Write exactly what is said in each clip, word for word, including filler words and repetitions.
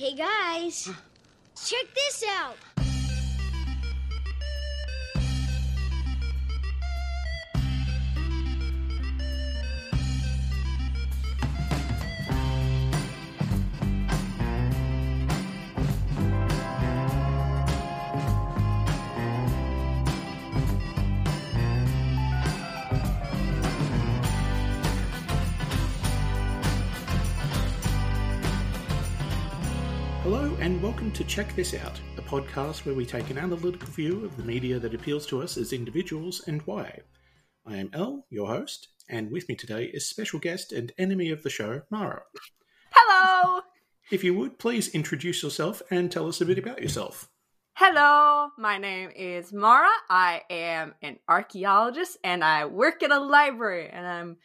Hey guys, check this out. And welcome to Check This Out, a podcast where we take an analytical view of the media that appeals to us as individuals and why. I am Elle, your host, and with me today is special guest and enemy of the show, Mara. Hello! If you would, please introduce yourself and tell us a bit about yourself. Hello, my name is Mara. I am an archaeologist and I work in a library, and I'm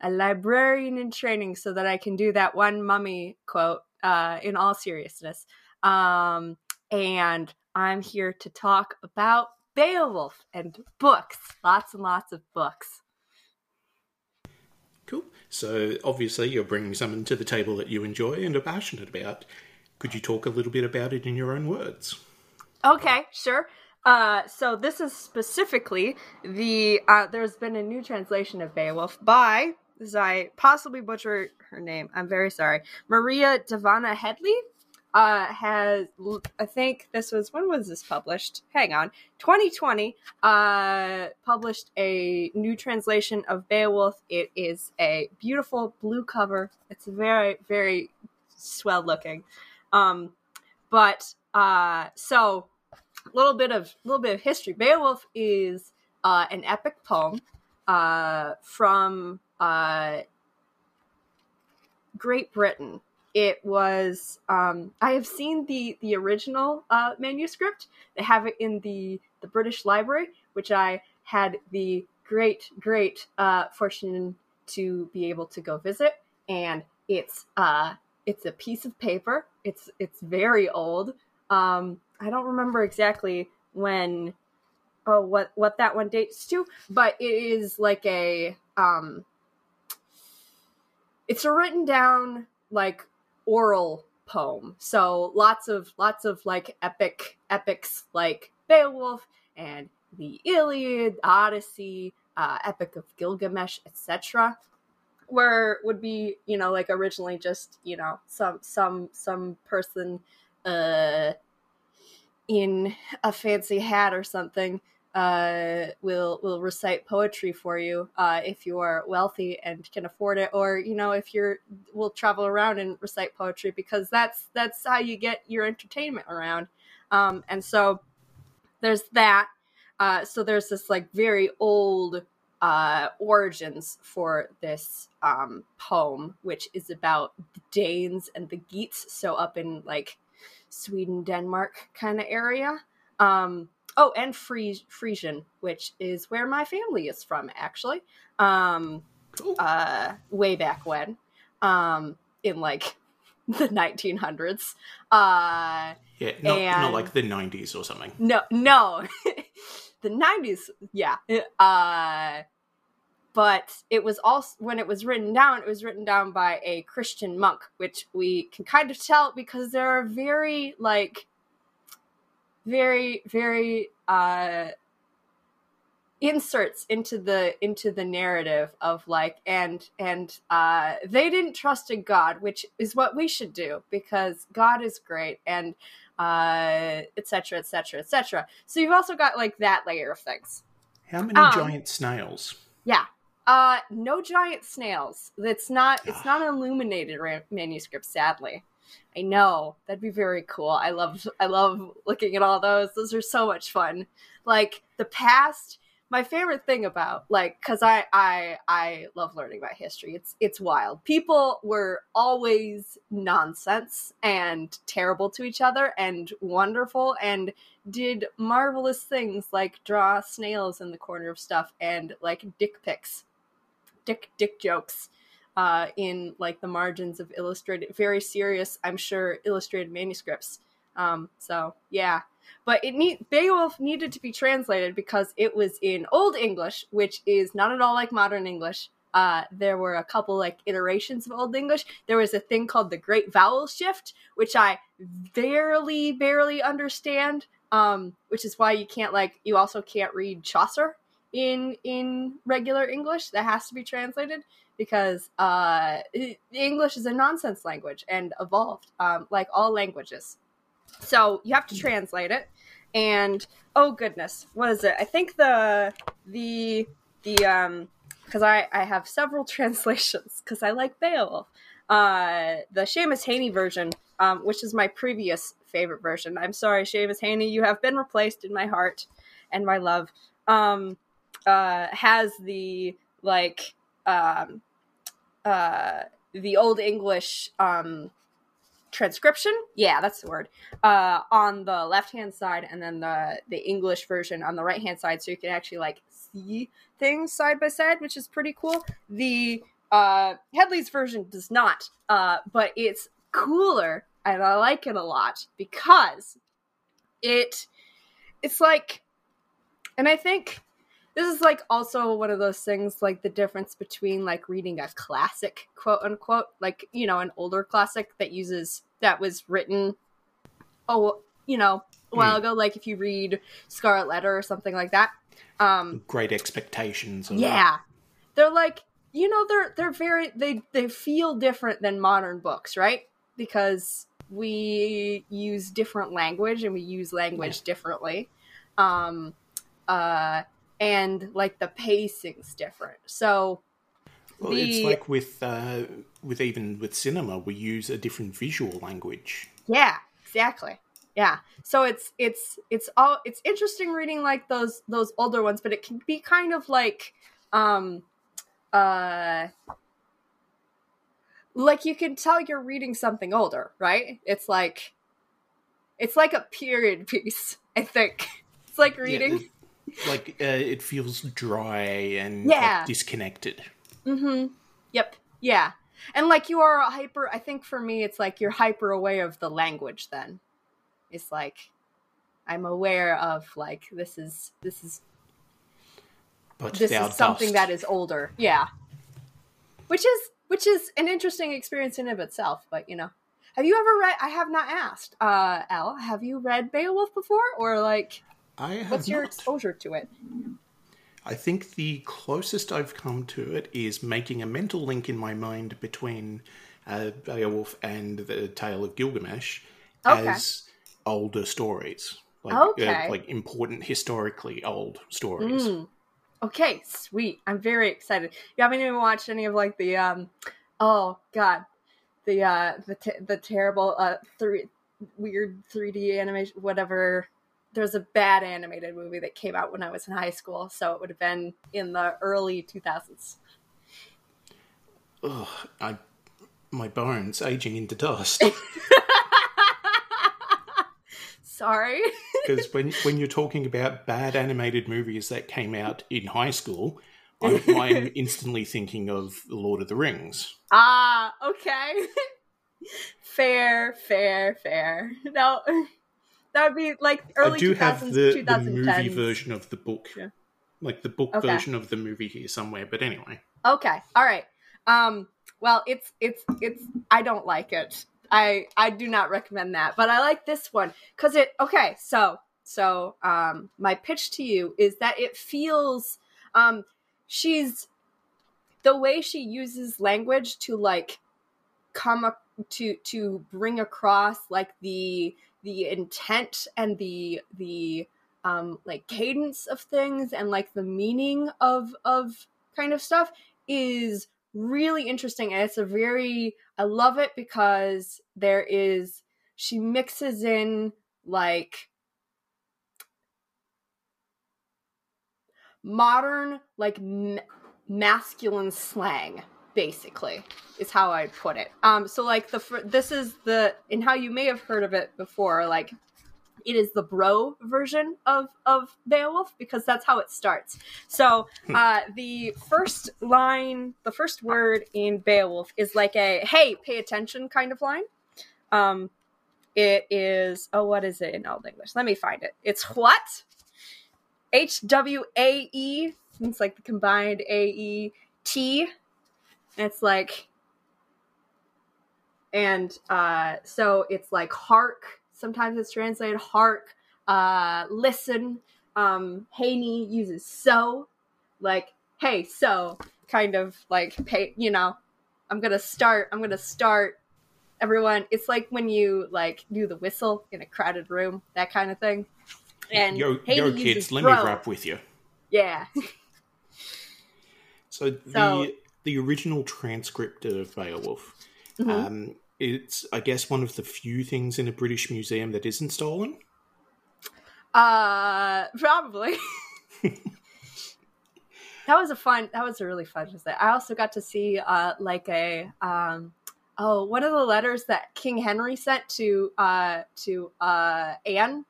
a librarian in training so that I can do that one mummy quote uh, in all seriousness. Um, and I'm here to talk about Beowulf and books, lots and lots of books. Cool. So obviously you're bringing something to the table that you enjoy and are passionate about. Could you talk a little bit about it in your own words? Okay, sure. Uh, so this is specifically the, uh, there's been a new translation of Beowulf by, as I possibly butcher her name, I'm very sorry, Maria Devana Headley. Uh, has, I think this was, when was this published? Hang on. twenty twenty, uh, published a new translation of Beowulf. It is a beautiful blue cover. It's very, very swell looking. Um, but, uh, so a little bit of, a little bit of history. Beowulf is, uh, an epic poem, uh, from, uh, Great Britain. It was, um, I have seen the, the original uh, manuscript. They have it in the, the British Library, which I had the great, great uh, fortune to be able to go visit. And it's uh, it's a piece of paper. It's it's very old. Um, I don't remember exactly when, oh, what, what that one dates to, but it is like a, um, it's a written down, like, oral poem. So lots of lots of like epic epics like Beowulf and the Iliad, Odyssey, uh, Epic of Gilgamesh, et cetera, where would be, you know, like originally just, you know, some some some person uh in a fancy hat or something uh will will recite poetry for you uh if you are wealthy and can afford it, or, you know, if you're will travel around and recite poetry because that's that's how you get your entertainment around. Um and so there's that. Uh so there's this like very old uh origins for this um poem, which is about the Danes and the Geats, so up in like Sweden, Denmark kind of area. Um Oh, and Fries- Frisian, which is where my family is from, actually. Um, uh, way back when, um, in like the nineteen hundreds. Uh, yeah, not, and... not like the nineties or something. No, no, the nineties. Yeah, uh, but it was also, when it was written down, it was written down by a Christian monk, which we can kind of tell because there are very like. very, very uh, inserts into the into the narrative of like, and and uh, they didn't trust in God, which is what we should do because God is great, and uh, et cetera, et cetera, et cetera. So you've also got like that layer of things. How many um, giant snails? Yeah, uh, no giant snails. It's not. It's ah. not an illuminated ra- manuscript, sadly. I know, that'd be very cool. I love, I love looking at all those. Those are so much fun. Like the past, my favorite thing about like, cause I, I, I love learning about history. It's, it's wild. People were always nonsense and terrible to each other and wonderful and did marvelous things like draw snails in the corner of stuff and like dick pics, dick, dick jokes. Uh, in like the margins of illustrated, very serious, I'm sure, illustrated manuscripts. Um, so yeah, but it need Beowulf needed to be translated because it was in Old English, which is not at all like modern English. Uh, there were a couple like iterations of Old English. There was a thing called the Great Vowel Shift, which I barely, barely understand, um, which is why you can't like, you also can't read Chaucer in in regular English. That has to be translated because uh, English is a nonsense language and evolved um, like all languages. So you have to translate it. And oh goodness, what is it? I think the the the um because I, I have several translations because I like Beowulf. Uh, the Seamus Heaney version, um, which is my previous favorite version. I'm sorry, Seamus Heaney, you have been replaced in my heart and my love. Um, uh, has the like um uh the Old English um. transcription, yeah, that's the word, uh, on the left-hand side, and then the, the English version on the right-hand side, so you can actually, like, see things side by side, which is pretty cool. The uh, Headley's version does not, uh, but it's cooler, and I like it a lot, because it, it's like, and I think this is, like, also one of those things, like, the difference between, like, reading a classic, quote-unquote, like, you know, an older classic that uses, that was written, oh, you know, a while mm. ago, like, if you read Scarlet Letter or something like that. Um, Great Expectations. Yeah. That. They're, like, you know, they're they're very, they, they feel different than modern books, right? Because we use different language, and we use language yeah. differently. Um, uh... And, like, the pacing's different. So, Well, the... it's like with, uh, with even with cinema, we use a different visual language. Yeah, exactly. Yeah. So, it's, it's, it's all, it's interesting reading, like, those, those older ones, but it can be kind of like, um, uh, like, you can tell you're reading something older, right? It's like, it's like a period piece, I think. It's like reading... Yeah. Like, uh, it feels dry and yeah. like, disconnected. Mm-hmm. Yep. Yeah. And, like, you are a hyper... I think for me, it's, like, you're hyper aware of the language, then. It's, like, I'm aware of, like, this is... This is, but this is something that is older. Yeah. Which is which is an interesting experience in and of itself, but, you know. Have you ever read... I have not asked. Uh, Al, have you read Beowulf before? Or, like... I have What's your not. exposure to it? I think the closest I've come to it is making a mental link in my mind between uh, Beowulf and the Tale of Gilgamesh okay. as older stories. Like, okay. uh, like important, historically old stories. Mm. Okay, sweet. I'm very excited. You haven't even watched any of, like, the, um, oh, God, the, uh, the, t- the terrible, uh, three weird three D animation, whatever... There's a bad animated movie that came out when I was in high school, so it would have been in the early two thousands. Ugh, I, my bones aging into dust. Sorry. Because when when you're talking about bad animated movies that came out in high school, I'm, I'm instantly thinking of The Lord of the Rings. Ah, okay. Fair, fair, fair. No... That would be, like, early two thousands, I do two thousands, have the, the movie version of the book. Yeah. Like, the book okay. version of the movie here somewhere, but anyway. Okay, all right. Um, well, it's, it's, it's, I don't like it. I, I do not recommend that, but I like this one. Because it, okay, so, so, um, my pitch to you is that it feels, um, she's, the way she uses language to, like, come up, to, to bring across, like, the... the intent and the the um like cadence of things and like the meaning of of kind of stuff is really interesting, and it's a very I love it because there is she mixes in like modern like m- masculine slang, basically, is how I put it. Um, so like the fr- this is the and how you may have heard of it before. Like it is the bro version of of Beowulf because that's how it starts. So uh, the first line, the first word in Beowulf is like a "Hey, pay attention" kind of line. Um, it is oh, what is it in Old English? Let me find it. It's what H W A E. It's like the combined A E T. It's like, and uh, so it's like hark. Sometimes it's translated hark, uh, listen. Um, Heaney uses so, like, hey, so, kind of like, pay, you know, I'm gonna start, I'm gonna start. Everyone, it's like when you like do the whistle in a crowded room, that kind of thing. And yo, yo kids, let throw. me rap with you. Yeah. so the so, the original transcript of Beowulf, mm-hmm. um, it's I guess one of the few things in a British museum that isn't stolen. Uh, probably. That was a fun. That was a really fun visit. I also got to see uh like a um. Oh, one of the letters that King Henry sent to uh, to uh, Anne,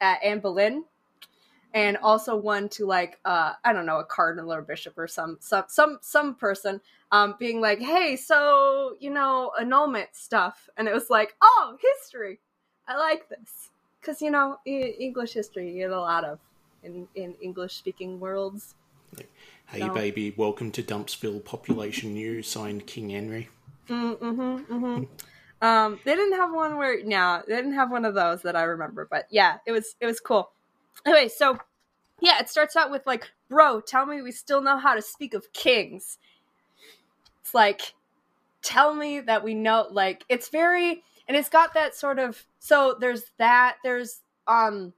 uh, Anne Boleyn, and also one to like uh, I don't know, a cardinal or bishop or some some some some person, um, being like, hey, so you know, annulment stuff, and it was like, oh, history, I like this because you know, e- English history you get a lot of in in English speaking worlds. Hey, so. Baby, welcome to Dumpsville. Population new, signed King Henry. Mm-hmm, mm-hmm. Um, they didn't have one where, no, they didn't have one of those that I remember, but yeah, it was, it was cool. Anyway, so yeah, it starts out with like, bro, tell me we still know how to speak of kings. It's like, tell me that we know, like, it's very, and it's got that sort of, so there's that, there's, um,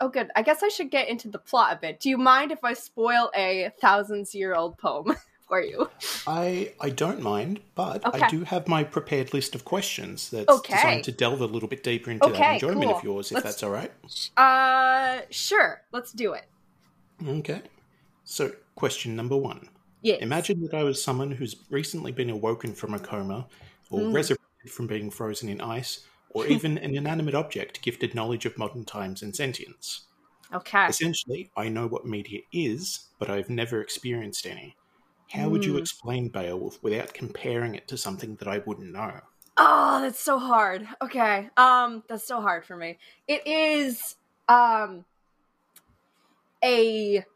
oh good, I guess I should get into the plot a bit. Do you mind if I spoil a thousands year old poem? For you, I I don't mind, but okay. I do have my prepared list of questions that's okay. designed to delve a little bit deeper into okay, that enjoyment cool. of yours, if let's, that's all right. Uh, sure, let's do it. Okay, so question number one. Yes. Imagine that I was someone who's recently been awoken from a coma, or mm. resurrected from being frozen in ice, or even an inanimate object gifted knowledge of modern times and sentience. Okay. Essentially, I know what media is, but I've never experienced any. How would you explain Beowulf without comparing it to something that I wouldn't know? Oh, that's so hard. Okay. Um, that's so hard for me. It is um a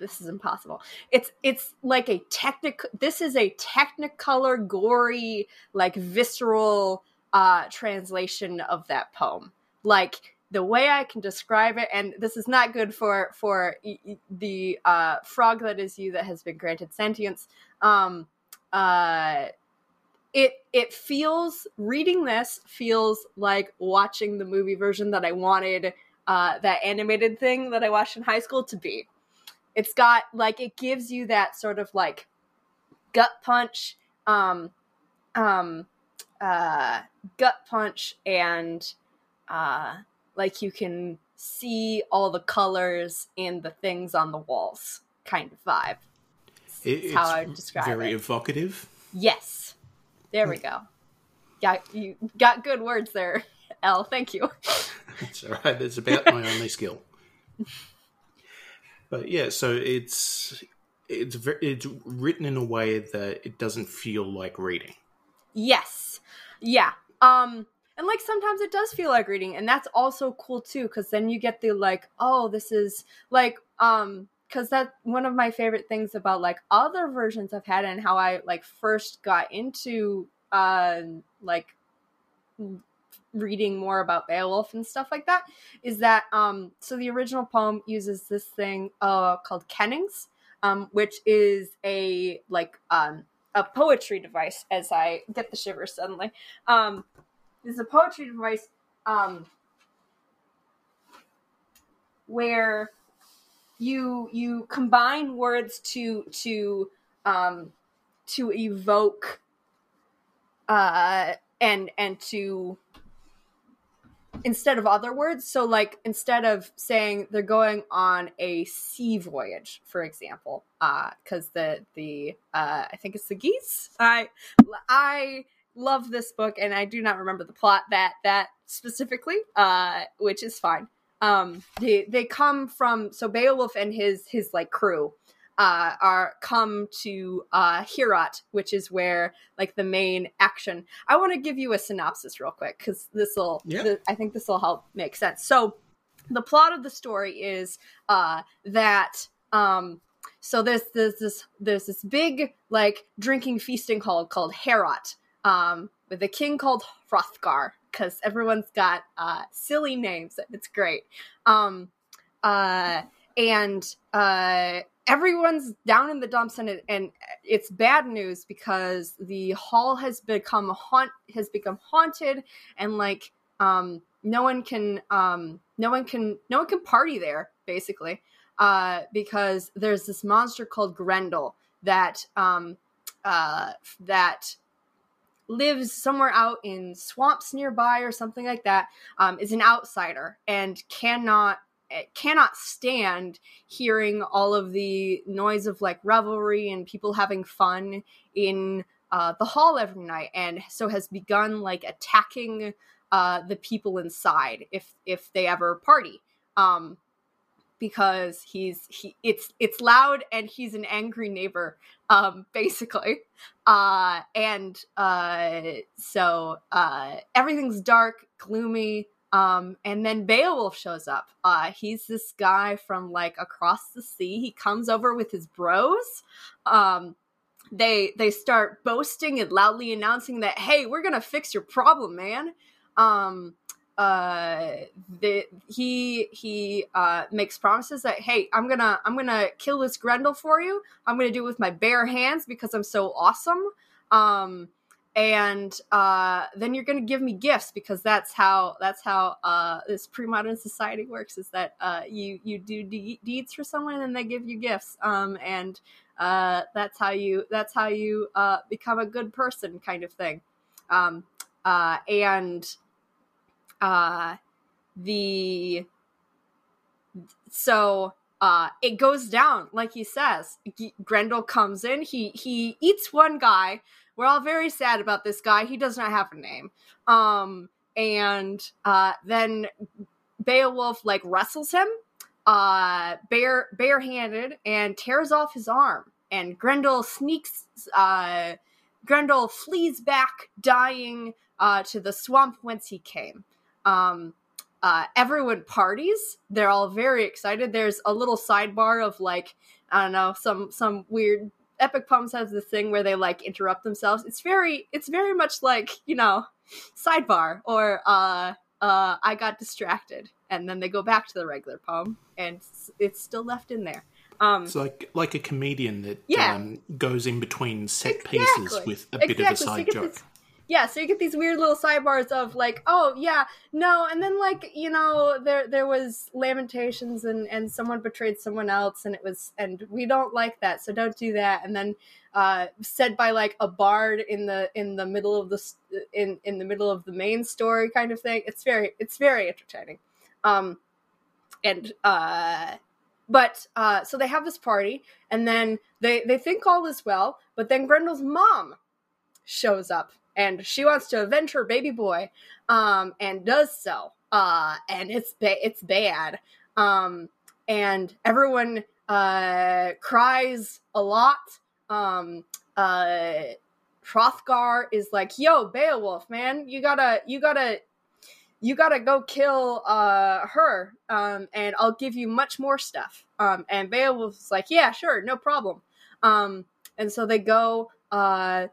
this is impossible. It's it's like a technic this is a technicolor gory, like visceral uh translation of that poem. Like the way I can describe it, and this is not good for for the uh, frog that is you that has been granted sentience. Um, uh, it it feels reading this feels like watching the movie version that I wanted uh, that animated thing that I watched in high school to be. It's got like it gives you that sort of like gut punch, um, um, uh, gut punch, and. Uh, Like you can see all the colors and the things on the walls kind of vibe. That's it's how I would describe very it. Very evocative. Yes. There we go. Yeah, you got good words there, Elle. Thank you. It's all right. That's about my only skill. But yeah, so it's it's it's written in a way that it doesn't feel like reading. Yes. Yeah. Um. And, like, sometimes it does feel like reading, and that's also cool, too, because then you get the, like, oh, this is, like, um, because that's one of my favorite things about, like, other versions I've had and how I, like, first got into, uh, like, reading more about Beowulf and stuff like that, is that, um, so the original poem uses this thing uh, called kennings, um, which is a, like, um, a poetry device, as I get the shivers suddenly, um, It's a poetry device um, where you you combine words to to um, to evoke uh, and and to instead of other words. So like instead of saying they're going on a sea voyage, for example, because uh, the the uh, I think it's the Geats. I I. love this book, and I do not remember the plot that that specifically, uh, which is fine. Um, they they come from so Beowulf and his his like crew uh, are come to uh, Herat, which is where like the main action. I want to give you a synopsis real quick because this will yeah. th- I think this will help make sense. So the plot of the story is uh, that um, so there's, there's this there's this big like drinking feasting hall called Herat, um, with a king called Hrothgar, because everyone's got uh, silly names. It's great. Um, uh, and uh, everyone's down in the dumps, and, it, and it's bad news because the hall has become haunt has become haunted, and like um, no one can um, no one can no one can party there basically, uh, because there's this monster called Grendel that um, uh, that. lives somewhere out in swamps nearby or something like that, um, is an outsider and cannot cannot stand hearing all of the noise of like revelry and people having fun in uh, the hall every night, and so has begun like attacking uh, the people inside if if they ever party, um, because he's he it's it's loud and he's an angry neighbor. Um, basically, uh, and, uh, so, uh, everything's dark, gloomy, um, and then Beowulf shows up. Uh, he's this guy from, like, across the sea. He comes over with his bros, um, they, they start boasting and loudly announcing that, hey, we're gonna fix your problem, man, um, Uh, the, he, he, uh, makes promises that, hey, I'm gonna, I'm gonna kill this Grendel for you. I'm gonna do it with my bare hands because I'm so awesome. Um, and, uh, then you're gonna give me gifts because that's how, that's how, uh, this pre-modern society works, is that, uh, you, you do de- deeds for someone and they give you gifts. Um, and, uh, that's how you, that's how you, uh, become a good person kind of thing. Um, uh, and, Uh, the, so, uh, it goes down, like he says. G- Grendel comes in, he, he eats one guy. We're all very sad about this guy. He does not have a name. Um, and, uh, then Beowulf, like, wrestles him, uh, bare, barehanded, and tears off his arm. And Grendel sneaks, uh, Grendel flees back, dying, uh, to the swamp whence he came. Um, uh, everyone parties. They're all very excited. There's a little sidebar of like, I don't know, some, some weird Epic Poems has this thing where they like interrupt themselves. It's very, it's very much like, you know, sidebar or, uh, uh, I got distracted, and then they go back to the regular poem and it's still left in there. Um, it's like, like a comedian that yeah. um, goes in between set exactly. pieces with a exactly. bit of a side so joke. These, yeah, so you get these weird little sidebars of like, oh, yeah, no, and then like, you know, there there was lamentations and, and someone betrayed someone else, and it was, and we don't like that, so don't do that. And then uh, said by like a bard in the in the middle of the in, in the middle of the main story kind of thing. It's very it's very entertaining, um, and. Uh, But, uh, so they have this party, and then they, they think all is well, but then Grendel's mom shows up, and she wants to avenge her baby boy, um, and does so, uh, and it's, ba- it's bad, um, and everyone, uh, cries a lot, um, uh, Hrothgar is like, yo, Beowulf, man, you gotta, you gotta, you gotta go kill uh, her, um, and I'll give you much more stuff. Um, and Beowulf's like, yeah, sure, no problem. Um, and so they go uh,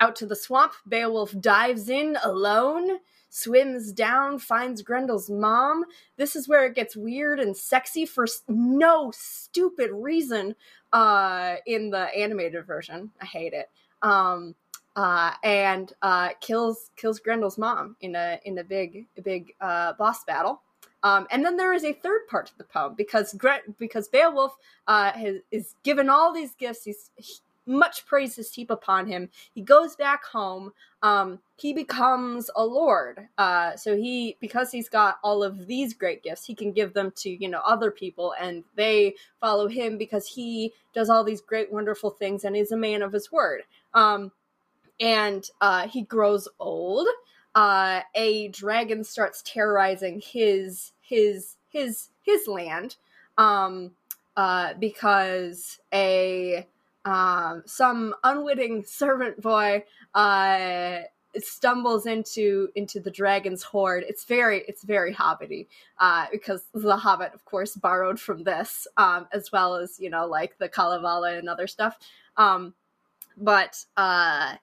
out to the swamp. Beowulf dives in alone, swims down, finds Grendel's mom. This is where it gets weird and sexy for no stupid reason uh, in the animated version. I hate it. Um, Uh, and, uh, kills, kills Grendel's mom in a, in a big, a big, uh, boss battle. Um, and then there is a third part to the poem because, Gre- because Beowulf, uh, has, is given all these gifts. He's he, much praise is heaped upon him. He goes back home. Um, he becomes a lord. Uh, so he, because he's got all of these great gifts, he can give them to, you know, other people, and they follow him because he does all these great, wonderful things and is a man of his word. Um, And uh, he grows old. Uh, a dragon starts terrorizing his his his his land um, uh, because a um, some unwitting servant boy uh, stumbles into into the dragon's hoard. It's very it's very Hobbity, uh, because The Hobbit, of course, borrowed from this, um, as well as, you know, like the Kalevala and other stuff. Um, but uh,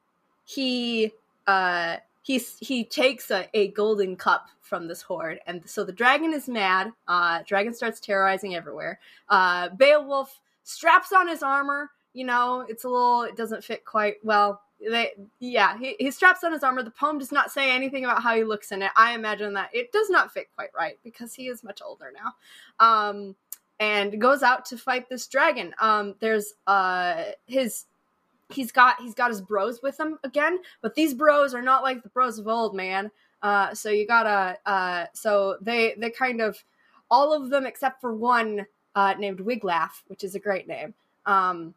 he uh, he he takes a, a golden cup from this hoard, and so the dragon is mad. Uh, dragon starts terrorizing everywhere. Uh, Beowulf straps on his armor. You know, it's a little, it doesn't fit quite well. They, yeah, he, he straps on his armor. The poem does not say anything about how he looks in it. I imagine that it does not fit quite right because he is much older now, um, and goes out to fight this dragon. Um, there's uh, his he's got he's got his bros with him again, but these bros are not like the bros of old, man. Uh, so you gotta uh, so they they kind of, all of them except for one uh, named Wiglaf, which is a great name, um,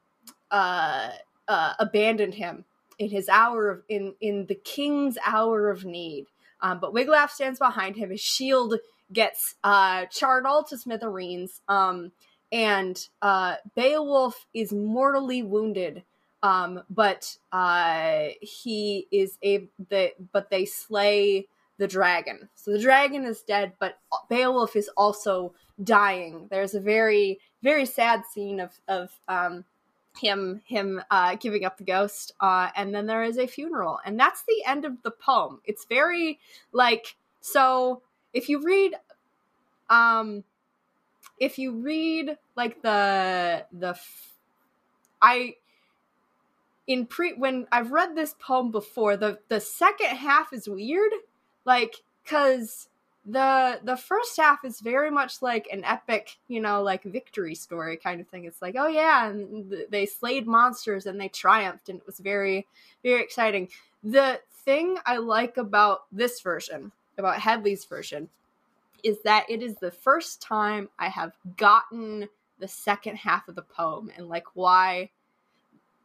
uh, uh, abandoned him in his hour of, in, in the king's hour of need. Um, but Wiglaf stands behind him. His shield gets uh, charred all to smithereens. Um, and uh, Beowulf is mortally wounded. Um, but uh, he is a, the, but they slay the dragon. So the dragon is dead, but Beowulf is also dying. There's a very, very sad scene of, of, um, him him uh giving up the ghost, uh and then there is a funeral, and that's the end of the poem. It's very like, so if you read um if you read like the the I in pre when I've read this poem before, the the second half is weird, like, because The the first half is very much like an epic, you know, like victory story kind of thing. It's like, oh yeah, and th- they slayed monsters and they triumphed, and it was very, very exciting. The thing I like about this version, about Headley's version, is that it is the first time I have gotten the second half of the poem, and like why,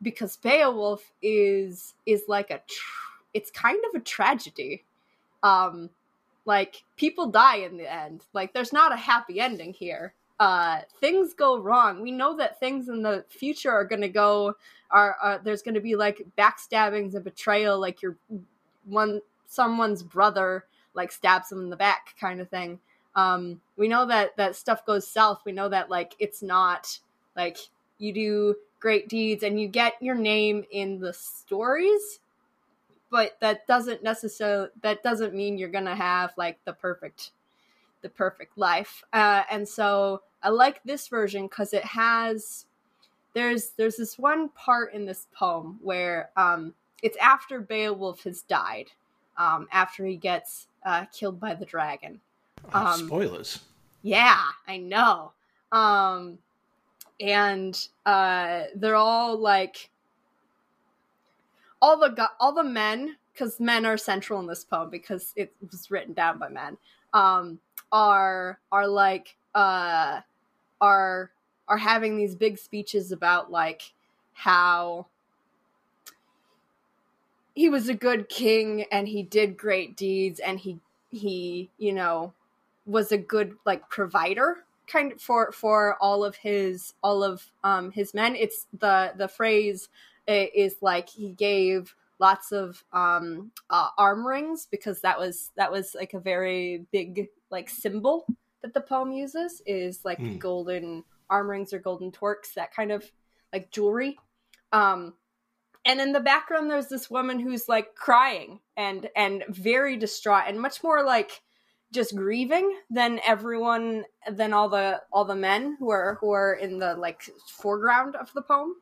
because Beowulf is is like a, tr- it's kind of a tragedy, um. Like, people die in the end. Like, there's not a happy ending here. Uh, things go wrong. We know that things in the future are going to go, Are, are there's going to be, like, backstabbings and betrayal, like your one someone's brother, like, stabs him in the back kind of thing. Um, we know that, that stuff goes south. We know that, like, it's not, like, you do great deeds and you get your name in the stories, but that doesn't necessarily, that doesn't mean you're going to have like the perfect, the perfect life. Uh, and so I like this version cause it has, there's, there's this one part in this poem where um, it's after Beowulf has died, um, after he gets uh, killed by the dragon. Um, oh, spoilers. Yeah, I know. Um, and uh, they're all like, All the go- all the men, because men are central in this poem because it was written down by men, um, are are like uh, are are having these big speeches about like how he was a good king and he did great deeds and he he you know was a good like provider kind of for for all of his all of um, his men. It's the the phrase. It is like he gave lots of um, uh, arm rings because that was that was like a very big like symbol that the poem uses is like mm. golden arm rings or golden torques, that kind of like jewelry. Um, and in the background, there's this woman who's like crying and and very distraught and much more like just grieving than everyone than all the all the men who are who are in the like foreground of the poem.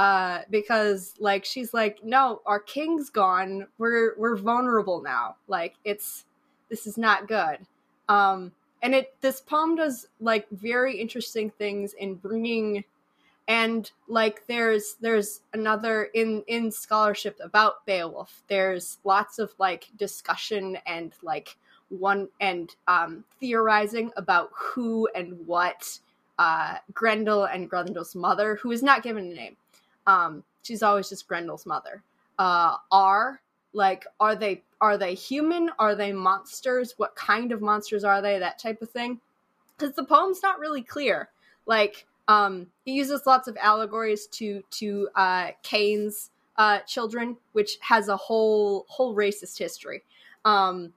Uh, because like, she's like, no, our king's gone. We're, we're vulnerable now. Like it's, this is not good. Um, and it, this poem does like very interesting things in bringing, and like, there's, there's another in, in scholarship about Beowulf. There's lots of like discussion and like one and, um, theorizing about who and what, uh, Grendel and Grendel's mother, who is not given a name. Um, she's always just Grendel's mother. Uh, are like, are they, are they human? Are they monsters? What kind of monsters are they? That type of thing. Cause the poem's not really clear. Like, um, he uses lots of allegories to, to, uh, Cain's, uh, children, which has a whole whole racist history. Um,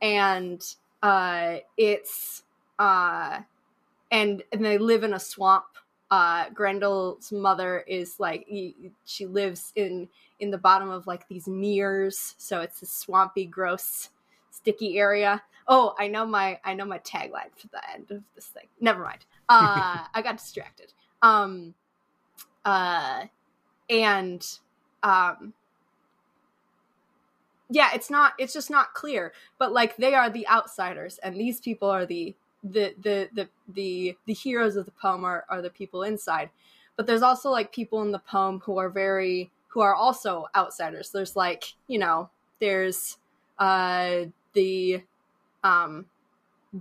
and uh, it's uh, and and they live in a swamp. Uh, Grendel's mother is like she lives in in the bottom of like these meres, so it's a swampy, gross, sticky area. Oh, I know my I know my tagline for the end of this thing. Never mind. Uh, I got distracted. Um, uh, and um, yeah, it's not. It's just not clear. But like, they are the outsiders, and these people are the the the the the, the heroes of the poem are, are the people inside. But there's also like people in the poem who are very who are also outsiders. There's like you know there's uh the um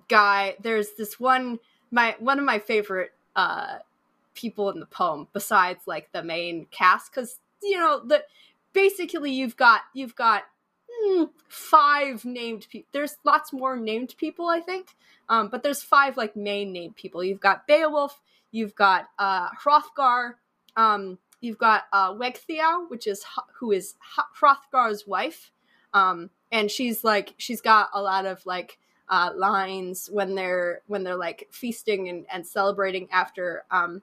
guy. There's this one my one of my favorite uh. people in the poem, besides like the main cast, because you know that basically you've got you've got mm, five named people. There's lots more named people, I think, um but there's five like main named people. You've got Beowulf, you've got uh Hrothgar, um you've got uh Wealhtheow, which is who is Hrothgar's wife, um and she's like she's got a lot of like uh lines when they're when they're like feasting and, and celebrating after um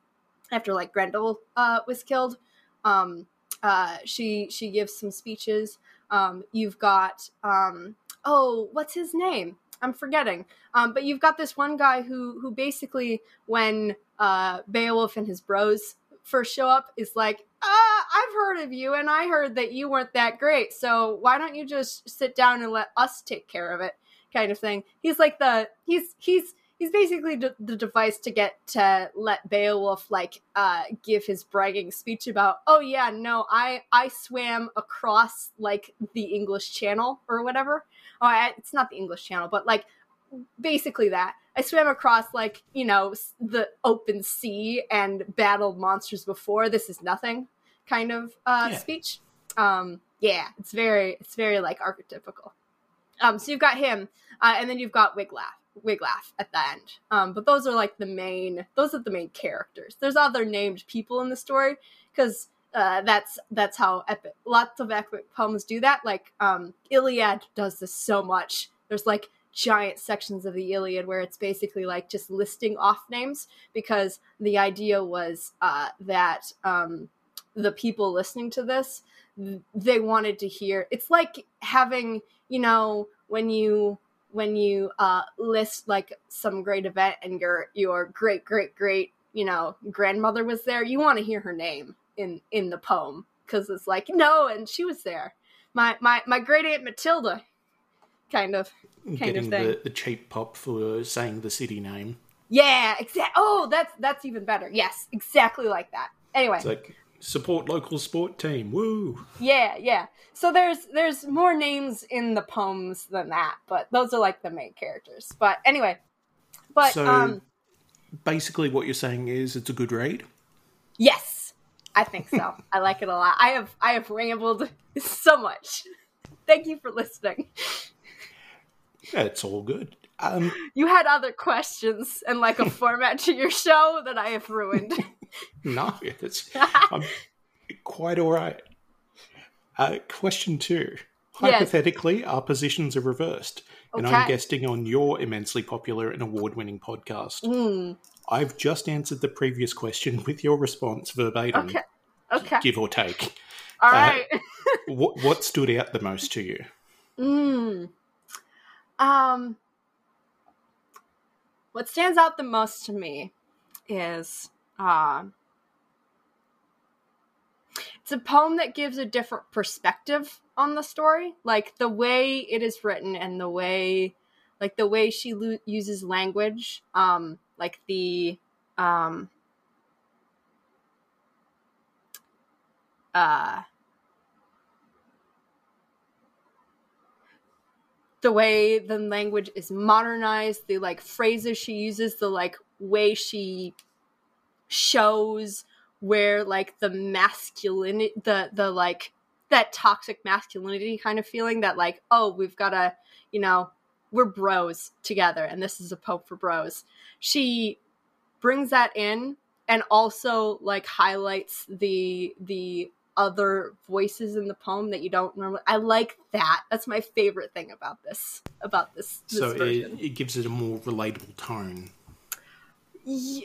after like Grendel uh, was killed. Um, uh, she she gives some speeches. Um, you've got, um, oh, what's his name? I'm forgetting. Um, but you've got this one guy who who basically, when uh, Beowulf and his bros first show up, is like, uh, I've heard of you, and I heard that you weren't that great, so why don't you just sit down and let us take care of it, kind of thing. He's like the, he's, he's, He's basically d- the device to get to let Beowulf like uh, give his bragging speech about, oh yeah, no, I, I swam across like the English Channel or whatever. Oh, I, it's not the English Channel, but like basically that. I swam across like, you know, the open sea and battled monsters before. This is nothing kind of uh, yeah. speech. Um, yeah, it's very, it's very like archetypical. Um, so you've got him uh, and then you've got Wiglaf. Wiglaf at the end, um, but those are like the main. Those are the main characters. There's other named people in the story because uh, that's that's how epic. Lots of epic poems do that. Like um, Iliad does this so much. There's like giant sections of the Iliad where it's basically like just listing off names because the idea was uh, that um, the people listening to this, they wanted to hear. It's like having you know when you. when you uh, list like some great event and your, your great, great, great, you know, grandmother was there, you want to hear her name in, in the poem. Cause it's like, no. And she was there. My, my, my great aunt Matilda kind of, kind Getting of thing. The, the cheap pop for saying the city name. Yeah, exactly. Oh, that's, that's even better. Yes, exactly like that. Anyway. It's like support local sport team. Woo. Yeah. Yeah. So there's, there's more names in the poems than that, but those are like the main characters. But anyway, but, so um, basically what you're saying is it's a good read. Yes, I think so. I like it a lot. I have, I have rambled so much. Thank you for listening. Yeah, it's all good. Um, you had other questions and like a format to your show that I have ruined. No, it's I'm quite all right. Uh, question two. Hypothetically, yes. Our positions are reversed, okay. And I'm guesting on your immensely popular and award-winning podcast. Mm. I've just answered the previous question with your response verbatim, okay. Okay. give or take. All uh, right. what, what stood out the most to you? Mm. Um, what stands out the most to me is... Uh, it's a poem that gives a different perspective on the story. Like the way it is written and the way, like the way she lo- uses language, um, like the, um, uh, the way the language is modernized, the like phrases she uses, the like way she shows where like the masculinity the the like that toxic masculinity kind of feeling that like, oh, we've got to, you know, we're bros together and this is a poem for bros. She brings that in and also like highlights the the other voices in the poem that you don't normally. I like that. That's my favorite thing about this. About this. this so version. It, it gives it a more relatable tone. Y-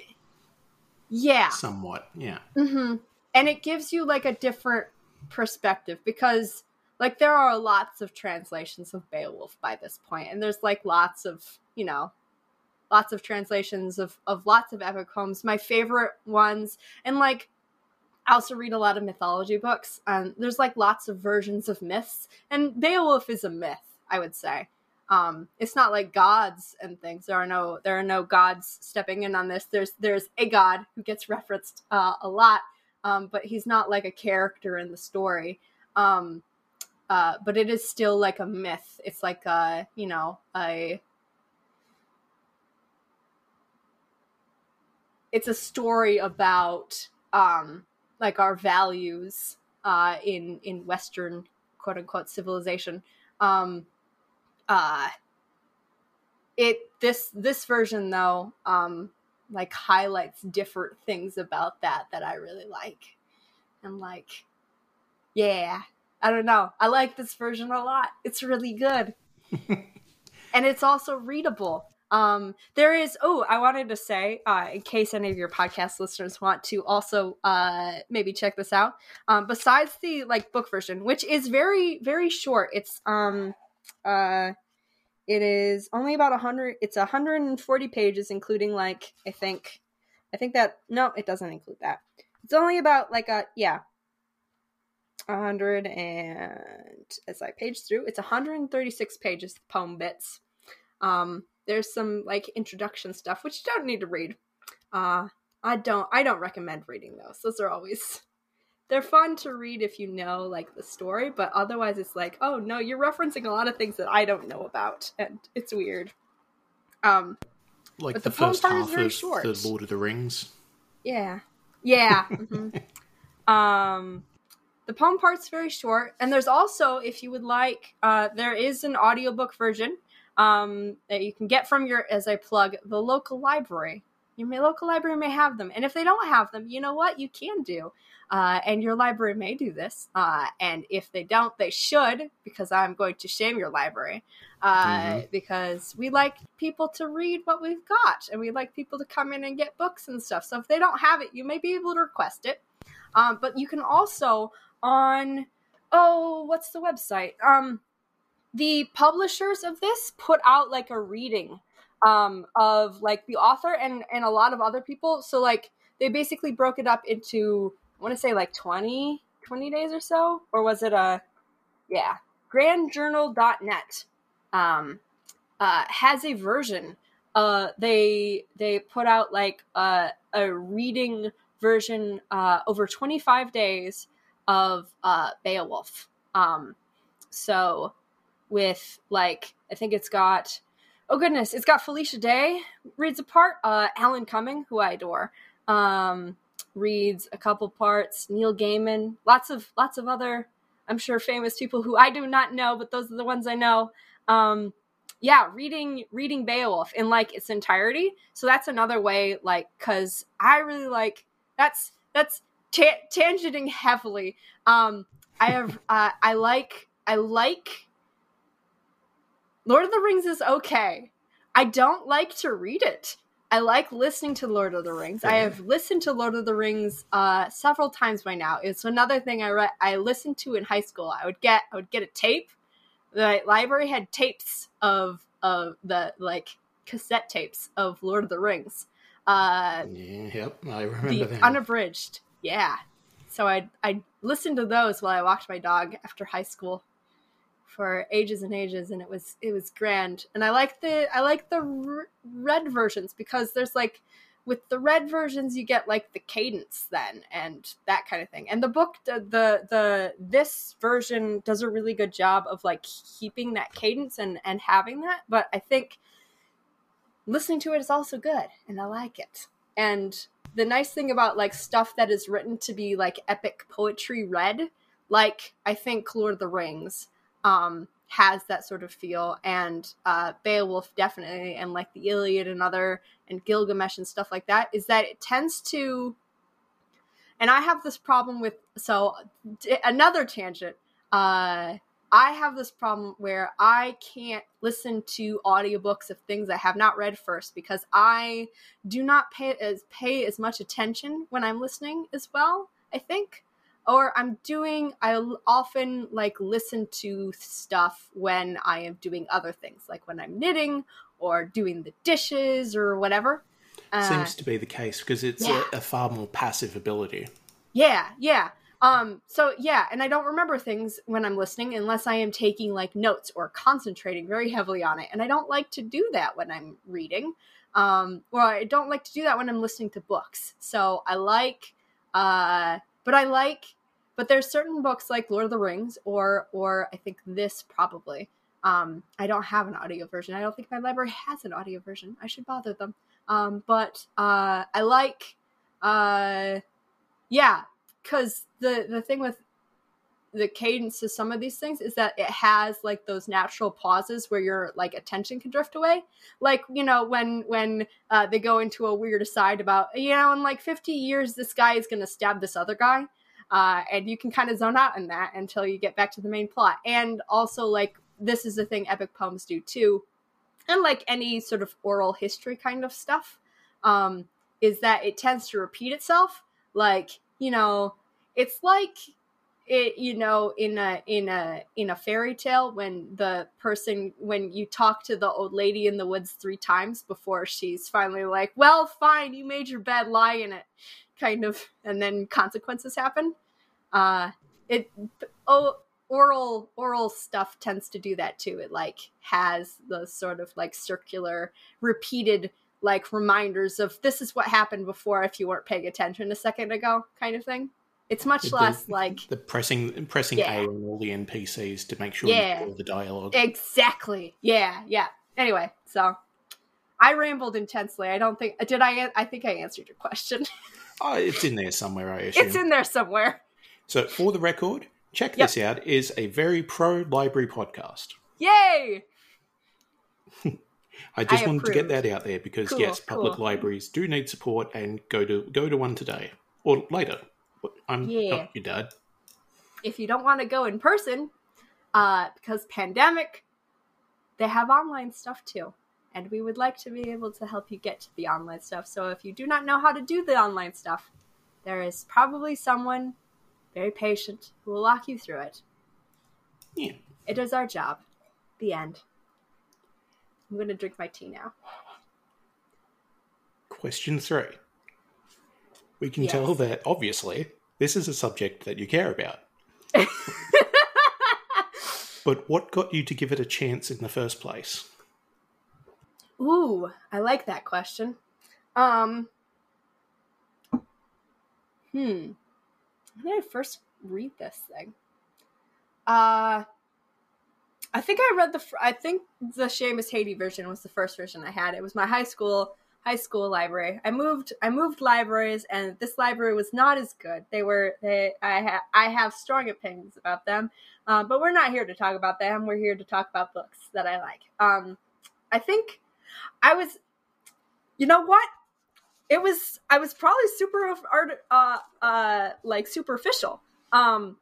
yeah. Somewhat. Yeah. Mm-hmm. And it gives you like a different perspective because like there are lots of translations of Beowulf by this point, and there's like lots of you know. Lots of translations of, of lots of epic poems. My favorite ones, and like I also read a lot of mythology books. Um, there's like lots of versions of myths, and Beowulf is a myth, I would say. Um, it's not like gods and things. There are no there are no gods stepping in on this. There's there's a god who gets referenced uh, a lot, um, but he's not like a character in the story. Um, uh, but it is still like a myth. It's like a you know a It's a story about um, like our values uh, in in Western quote unquote civilization. Um, uh, it this this version though um, like highlights different things about that that I really like, and like yeah I don't know I like this version a lot. It's really good, and it's also readable. Um, there is, oh, I wanted to say, uh, in case any of your podcast listeners want to also, uh, maybe check this out, um, besides the, like, book version, which is very, very short, it's, um, uh, it is only about one hundred, it's one hundred forty pages, including, like, I think, I think that, no, it doesn't include that. It's only about, like, a, yeah, one hundred and, as I page through, it's one hundred thirty-six pages, the poem bits, um. There's some, like, introduction stuff, which you don't need to read. Uh, I don't I don't recommend reading those. Those are always... They're fun to read if you know, like, the story, but otherwise it's like, oh, no, you're referencing a lot of things that I don't know about, and it's weird. Um, like but the, the first half of short. The Lord of the Rings. Yeah. Yeah. mm-hmm. Um... The poem part's very short, and there's also, if you would like, uh, there is an audiobook version Um, that you can get from your, as I plug, the local library. Your local library may have them. And if they don't have them, you know what? You can do. Uh, and your library may do this. Uh, and if they don't, they should, because I'm going to shame your library. Uh, mm-hmm. Because we like people to read what we've got. And we like people to come in and get books and stuff. So if they don't have it, you may be able to request it. Um, but you can also on, oh, what's the website? Um, The publishers of this put out, like, a reading um, of, like, the author and, and a lot of other people. So, like, they basically broke it up into, I want to say, like, twenty, twenty days or so? Or was it a, yeah. grand journal dot net um, uh, has a version. Uh, they they put out, like, uh, a reading version uh, over twenty-five days of uh, Beowulf. Um, so... With, like, I think it's got, oh goodness, it's got Felicia Day reads a part, uh, Alan Cumming, who I adore, um, reads a couple parts, Neil Gaiman, lots of, lots of other, I'm sure, famous people who I do not know, but those are the ones I know. Um, yeah, reading, reading Beowulf in, like, its entirety. So that's another way, like, cause I really like, that's, that's ta- tangenting heavily. Um, I have, uh, I like, I like, Lord of the Rings is okay. I don't like to read it. I like listening to Lord of the Rings. Yeah. I have listened to Lord of the Rings uh, several times by now. It's another thing I re- I listened to in high school. I would get I would get a tape. The library had tapes of of the like cassette tapes of Lord of the Rings. Uh, yeah, yep, I remember that. Unabridged. Yeah. So I I listened to those while I walked my dog after high school. For ages and ages, and it was it was grand. And I like the I like the r- red versions because there's like with the red versions you get like the cadence then and that kind of thing. And the book the the, the this version does a really good job of like keeping that cadence and, and having that. But I think listening to it is also good, and I like it. And the nice thing about like stuff that is written to be like epic poetry read, like I think Lord of the Rings. Um, has that sort of feel, and uh, Beowulf definitely, and like the Iliad and other, and Gilgamesh and stuff like that, is that it tends to, And I have this problem with, so d- another tangent, uh, I have this problem where I can't listen to audiobooks of things I have not read first because I do not pay as pay as much attention when I'm listening as well, I think. Or I'm doing, I often like listen to stuff when I am doing other things, like when I'm knitting or doing the dishes or whatever. Uh, Seems to be the case because it's yeah. a, a far more passive ability. Yeah, yeah. Um, so yeah, and I don't remember things when I'm listening unless I am taking like notes or concentrating very heavily on it. And I don't like to do that when I'm reading. Um, or I don't like to do that when I'm listening to books. So I like, uh, but I like, but there's certain books like Lord of the Rings or, or I think this probably, um, I don't have an audio version. I don't think my library has an audio version. I should bother them. Um, but, uh, I like, uh, yeah, cause the, the thing with the cadence to some of these things is that it has like those natural pauses where your like attention can drift away. Like, you know, when, when, uh, they go into a weird aside about, you know, in like fifty years, this guy is going to stab this other guy. Uh, and you can kind of zone out in that until you get back to the main plot. And also like, this is the thing epic poems do too. And like any sort of oral history kind of stuff, um, is that it tends to repeat itself. Like, you know, it's like it, you know, in a, in a, in a fairy tale, when the person, when you talk to the old lady in the woods three times before she's finally like, well, fine, you made your bed, lie in it, kind of, and then consequences happen. Uh, it, oh, Oral oral stuff tends to do that too. It like has those sort of like circular repeated like reminders of this is what happened before if you weren't paying attention a second ago kind of thing. It's much the, less like the pressing pressing yeah. A on all the N P Cs to make sure yeah. you follow the dialogue. Exactly. Yeah, yeah. Anyway, so I rambled intensely. I don't think did I I think I answered your question. Oh, it's in there somewhere, I assume. It's in there somewhere. So for the record, Check yep. This Out is a very pro-library podcast. Yay! I just I wanted approved. to get that out there because, cool, yes, public cool. libraries do need support and go to go to one today or later. I'm yeah. not your dad. If you don't want to go in person, uh, because pandemic, they have online stuff too. And we would like to be able to help you get to the online stuff. So if you do not know how to do the online stuff, there is probably someone very patient, who will walk you through it. Yeah. It is our job. The end. I'm going to drink my tea now. Question three. We can yes. tell that, obviously, this is a subject that you care about. But what got you to give it a chance in the first place? Ooh, I like that question. Um. Hmm. When did I first read this thing? Uh, I think I read the, I think the Seamus Heaney version was the first version I had. It was my high school, high school library. I moved, I moved libraries and this library was not as good. They were, they, I have, I have strong opinions about them, uh, but we're not here to talk about them. We're here to talk about books that I like. Um, I think I was, you know what? It was, I was probably super, uh, uh, like superficial. Um,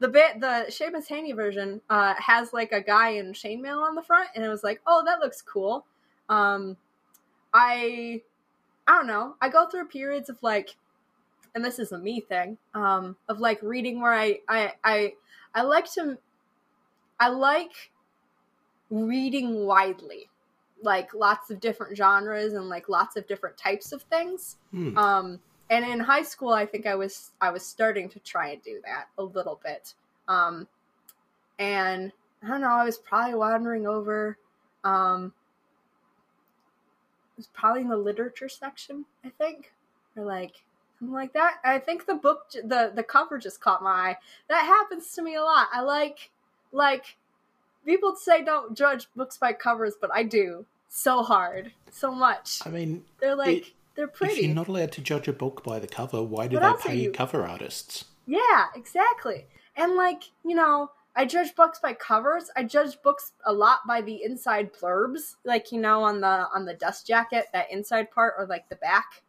the bit, the Seamus Heaney version, uh, has like a guy in chainmail on the front and it was like, oh, that looks cool. Um, I, I don't know. I go through periods of like, and this is a me thing, um, of like reading where I, I, I, I like to, I like reading widely. Like lots of different genres and like lots of different types of things. Mm. Um, and in high school, I think I was, I was starting to try and do that a little bit. Um, and I don't know, I was probably wandering over, um, it was probably in the literature section, I think, or like something like that. I think the book, the, the cover just caught my eye. That happens to me a lot. I like, like, people say don't judge books by covers, but I do so hard, so much. I mean, they're like it, they're pretty. If you're not allowed to judge a book by the cover, why do what they pay you? cover artists? Yeah, exactly. And like you know, I judge books by covers. I judge books a lot by the inside blurbs, like you know, on the on the dust jacket, that inside part or like the back,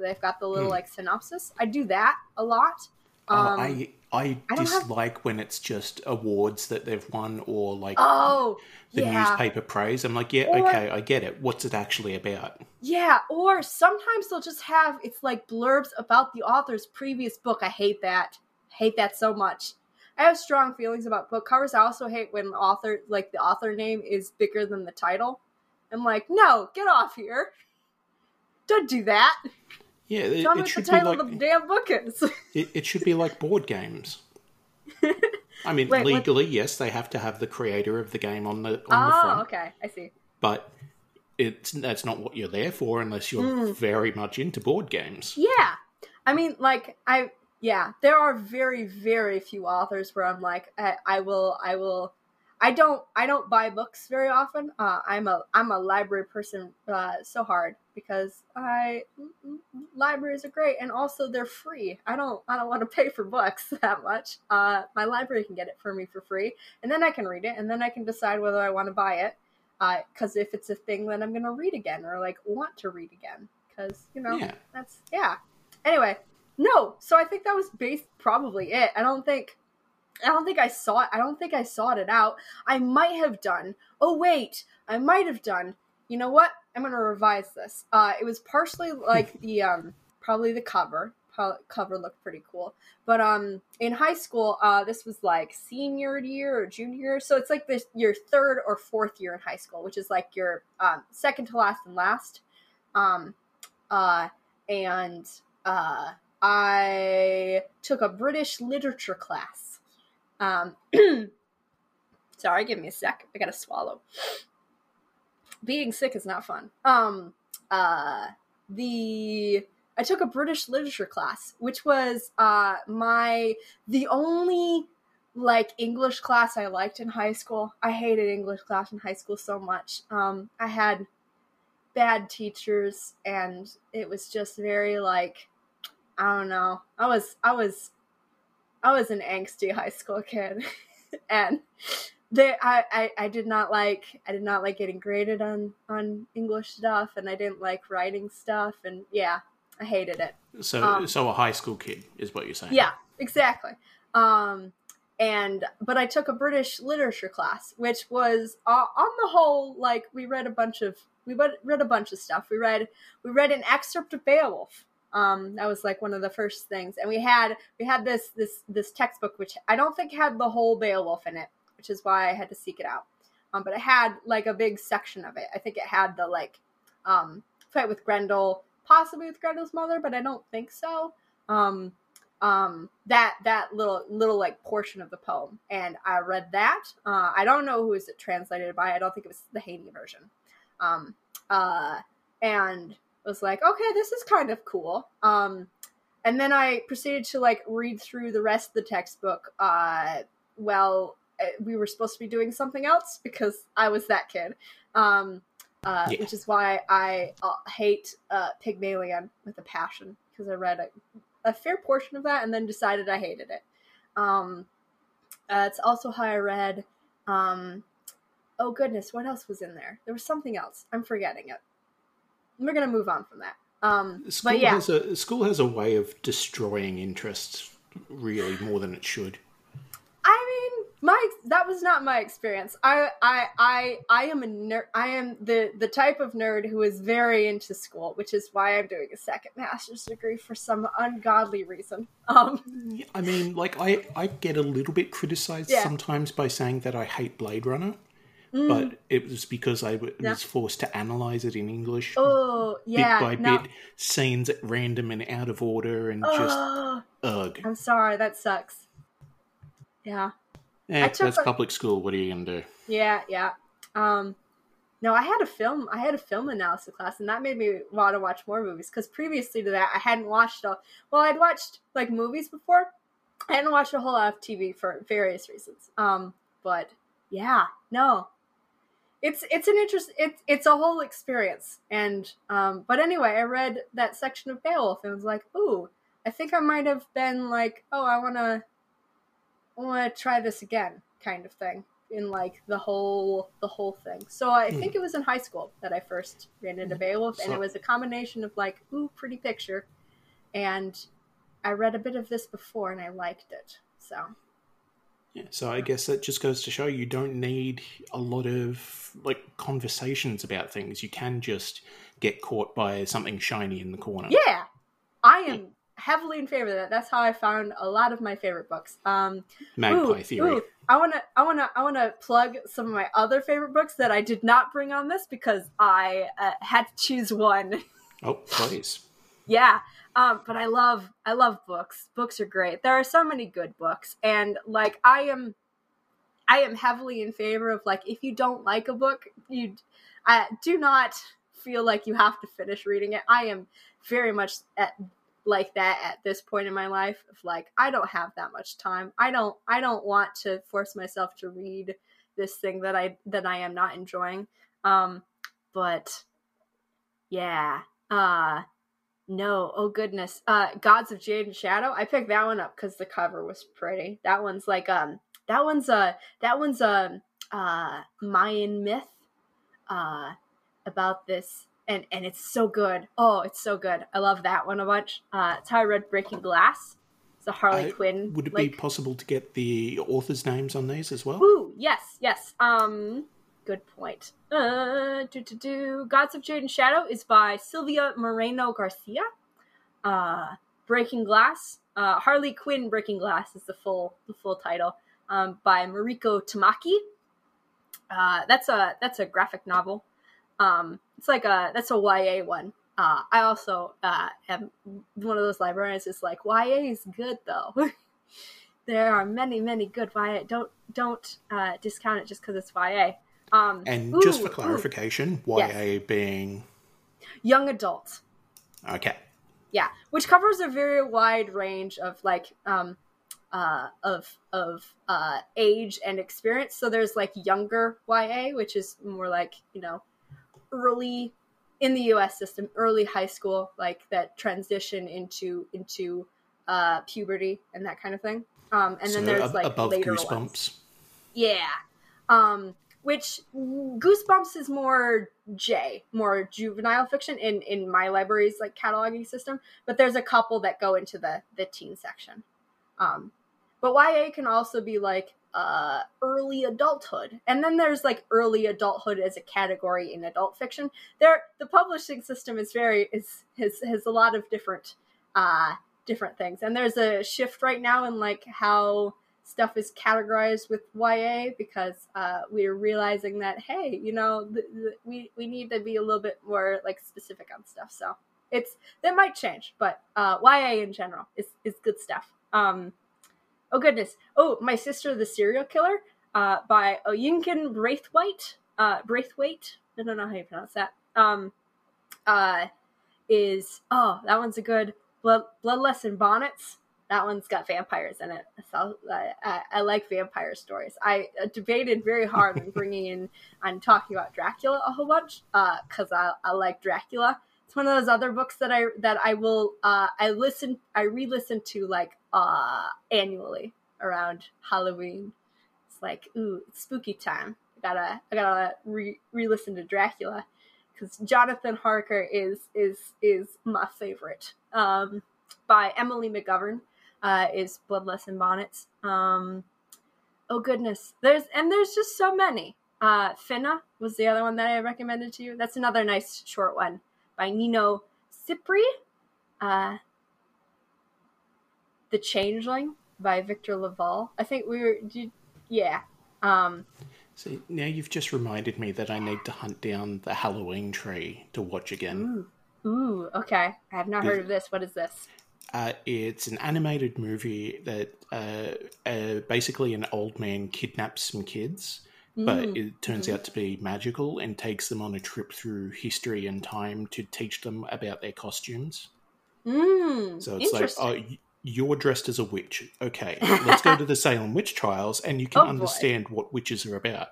They've got the little mm. like synopsis. I do that a lot. Um, uh, I I, I dislike have... when it's just awards that they've won or like oh, the yeah. newspaper praise. I'm like, yeah, or, okay, I get it. What's it actually about? Yeah, or sometimes they'll just have, it's like blurbs about the author's previous book. I hate that. I hate that so much. I have strong feelings about book covers. I also hate when the author, like the author name is bigger than the title. I'm like, no, get off here. Don't do that. Yeah, it, Tell me it what the title like, of the damn book is. it, it should be like board games. I mean, Wait, legally, what? yes, they have to have the creator of the game on the on oh, the front. Oh, okay, I see. But it's that's not what you're there for unless you're mm. very much into board games. Yeah. I mean, like, I... Yeah, there are very, very few authors where I'm like, I, I will, I will, I don't, I don't buy books very often. Uh, I'm a, I'm a library person uh, so hard because I, libraries are great and also they're free. I don't, I don't want to pay for books that much. Uh, my library can get it for me for free and then I can read it and then I can decide whether I want to buy it. Uh, cause if it's a thing that I'm going to read again or like want to read again, cause you know, yeah. that's, yeah. Anyway. No, so I think that was based probably it. I don't think, I don't think I saw it. I don't think I sought it out. I might have done. Oh wait, I might have done. You know what? I'm gonna revise this. Uh, it was partially like the um, probably the cover. Probably, cover looked pretty cool. But um, in high school, uh, this was like senior year or junior year. So it's like this your third or fourth year in high school, which is like your um, second to last and last. Um, uh, and uh. I took a British literature class. Um, sorry, give me a sec. I gotta swallow. Being sick is not fun. Um, uh, the I took a British literature class, which was uh, my the only like English class I liked in high school. I hated English class in high school so much. Um, I had bad teachers, and it was just very like. I don't know. I was, I was, I was an angsty high school kid and they, I, I, I did not like, I did not like getting graded on, on English stuff and I didn't like writing stuff and yeah, I hated it. So, um, so a high school kid is what you're saying. Yeah, exactly. Um, and, but I took a British literature class, which was uh, on the whole, like we read a bunch of, we read, read a bunch of stuff. We read, we read an excerpt of Beowulf. Um, that was like one of the first things. And we had, we had this, this, this textbook, which I don't think had the whole Beowulf in it, which is why I had to seek it out. Um, but it had like a big section of it. I think it had the like, um, fight with Grendel, possibly with Grendel's mother, but I don't think so. Um, um, that, that little, little like portion of the poem. And I read that. Uh, I don't know who is it translated by. I don't think it was the Heaney version. Um, uh, and was like, okay, this is kind of cool. Um, and then I proceeded to like read through the rest of the textbook. Uh, well, we were supposed to be doing something else because I was that kid. Um, uh, yeah. Which is why I uh, hate uh, Pygmalion with a passion because I read a, a fair portion of that and then decided I hated it. Um, uh, it's also how I read, um, oh goodness, what else was in there? There was something else. I'm forgetting it. We're going to move on from that. Um, school, but yeah. has a, school has a way of destroying interests really more than it should. I mean, my, that was not my experience. I, I, I, I am a nerd. I am the, the type of nerd who is very into school, which is why I'm doing a second master's degree for some ungodly reason. Um, I mean, like I, I get a little bit criticized yeah. sometimes by saying that I hate Blade Runner. Mm. But it was because I was no. forced to analyze it in English, oh, yeah, bit by no. bit, scenes at random and out of order, and oh, just ugh. I'm sorry, that sucks. Yeah, yeah, that's a, public school. What are you gonna do? Yeah, yeah. Um, no, I had a film. I had a film analysis class, and that made me want to watch more movies because previously to that, I hadn't watched a. Well, I'd watched like movies before. I hadn't watched a whole lot of T V for various reasons. Um, but yeah, no. It's it's an interest. It's it's a whole experience, and um. But anyway, I read that section of Beowulf and was like, "Ooh, I think I might have been like, oh, I wanna, I wanna try this again," kind of thing. in like the whole the whole thing. So I think it was in high school that I first ran into Beowulf, and it was a combination of like, ooh, pretty picture, and I read a bit of this before and I liked it. So yeah, so I guess that just goes to show you don't need a lot of like conversations about things. You can just get caught by something shiny in the corner. Yeah, I am. Yeah. Heavily in favor of that. That's how I found a lot of my favorite books. Um, Magpie ooh, Theory. Ooh, I wanna, I wanna, I wanna plug some of my other favorite books that I did not bring on this because I uh, had to choose one. Oh, please. Yeah, um, but I love, I love books. Books are great. There are so many good books, and like I am, I am heavily in favor of like if you don't like a book, you, I do not feel like you have to finish reading it. I am very much at. like that at this point in my life of like, I don't have that much time. I don't, I don't want to force myself to read this thing that I, that I am not enjoying. Um, but yeah, uh, no. Oh goodness. Uh, Gods of Jade and Shadow. I picked that one up cause the cover was pretty. That one's like, um, that one's a, that one's a, uh, Mayan myth, uh, about this, And and it's so good. Oh, it's so good. I love that one a bunch. Uh, it's how I read Breaking Glass. It's a Harley I, Quinn. Would it like... be possible to get the authors' names on these as well? Ooh, yes, yes. Um, good point. Uh, do do do. Gods of Jade and Shadow is by Silvia Moreno Garcia. Uh, Breaking Glass. Uh, Harley Quinn Breaking Glass is the full the full title. Um, by Mariko Tamaki. Uh, that's a that's a graphic novel. Um, it's like a, that's a Y A one. Uh, I also, uh, am one of those librarians is like, Y A is good though. There are many, many good Y A. Don't, don't, uh, discount it just cause it's Y A. Um, and ooh, just for clarification, ooh. Y A yes. being young adult. Okay. Yeah. Which covers a very wide range of like, um, uh, of, of, uh, age and experience. So there's like younger Y A, which is more like, you know, early in the U S system, early high school, like that transition into into uh, puberty and that kind of thing. Um, and so then there's ab- like above later Goosebumps. Ones. Yeah, um, which Goosebumps is more J, more juvenile fiction in in my library's like cataloging system. But there's a couple that go into the the teen section. Um, but Y A can also be like. Uh, early adulthood, and then there's like early adulthood as a category in adult fiction. There, the publishing system is very is has has a lot of different uh different things, and there's a shift right now in like how stuff is categorized with Y A because uh we're realizing that hey, you know, th- th- we we need to be a little bit more like specific on stuff. So it's that might change, but uh Y A in general is is good stuff. Um. Oh, goodness. Oh, My Sister, the Serial Killer uh, by Oyinkan Braithwaite. Uh, Braithwaite? I don't know how you pronounce that. Um, uh, is, oh, that one's a good. Blood, Bloodless and Bonnets. That one's got vampires in it. So, uh, I, I like vampire stories. I debated very hard on bringing in, on talking about Dracula a whole bunch because uh, I, I like Dracula. It's one of those other books that I that I will uh, I listen I re-listen to like uh, annually around Halloween. It's like ooh, it's spooky time. I gotta I gotta re re-listen to Dracula because Jonathan Harker is is is my favorite. Um, by Emily McGovern uh, is Bloodless and Bonnets. Um, oh goodness, there's and there's just so many. Uh, Finna was the other one that I recommended to you. That's another nice short one. By Nino Cipri, uh, The Changeling by Victor Laval. I think we were, did, yeah. Um, so now you've just reminded me that I need to hunt down the Halloween tree to watch again. Ooh, ooh okay. I have not heard of this. What is this? Uh, it's an animated movie that uh, uh, basically an old man kidnaps some kids. But it turns out to be magical and takes them on a trip through history and time to teach them about their costumes. Mm, so it's like, oh, you're dressed as a witch. Okay, let's go to the Salem witch trials and you can oh, understand boy. what witches are about.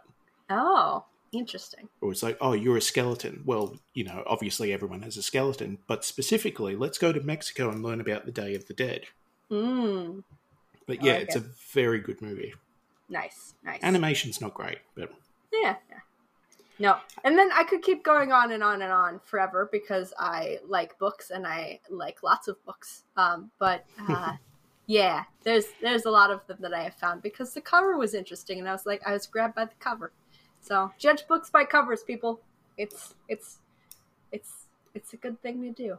Oh, interesting. Or it's like, oh, you're a skeleton. Well, you know, obviously everyone has a skeleton, but specifically, let's go to Mexico and learn about the Day of the Dead. Mm. But yeah, like it's it. a very good movie. Nice, nice. Animation's not great, but... Yeah, yeah. No. And then I could keep going on and on and on forever because I like books and I like lots of books. Um, but uh, yeah, there's there's a lot of them that I have found because the cover was interesting and I was like, I was grabbed by the cover. So judge books by covers, people. It's it's it's it's a good thing to do.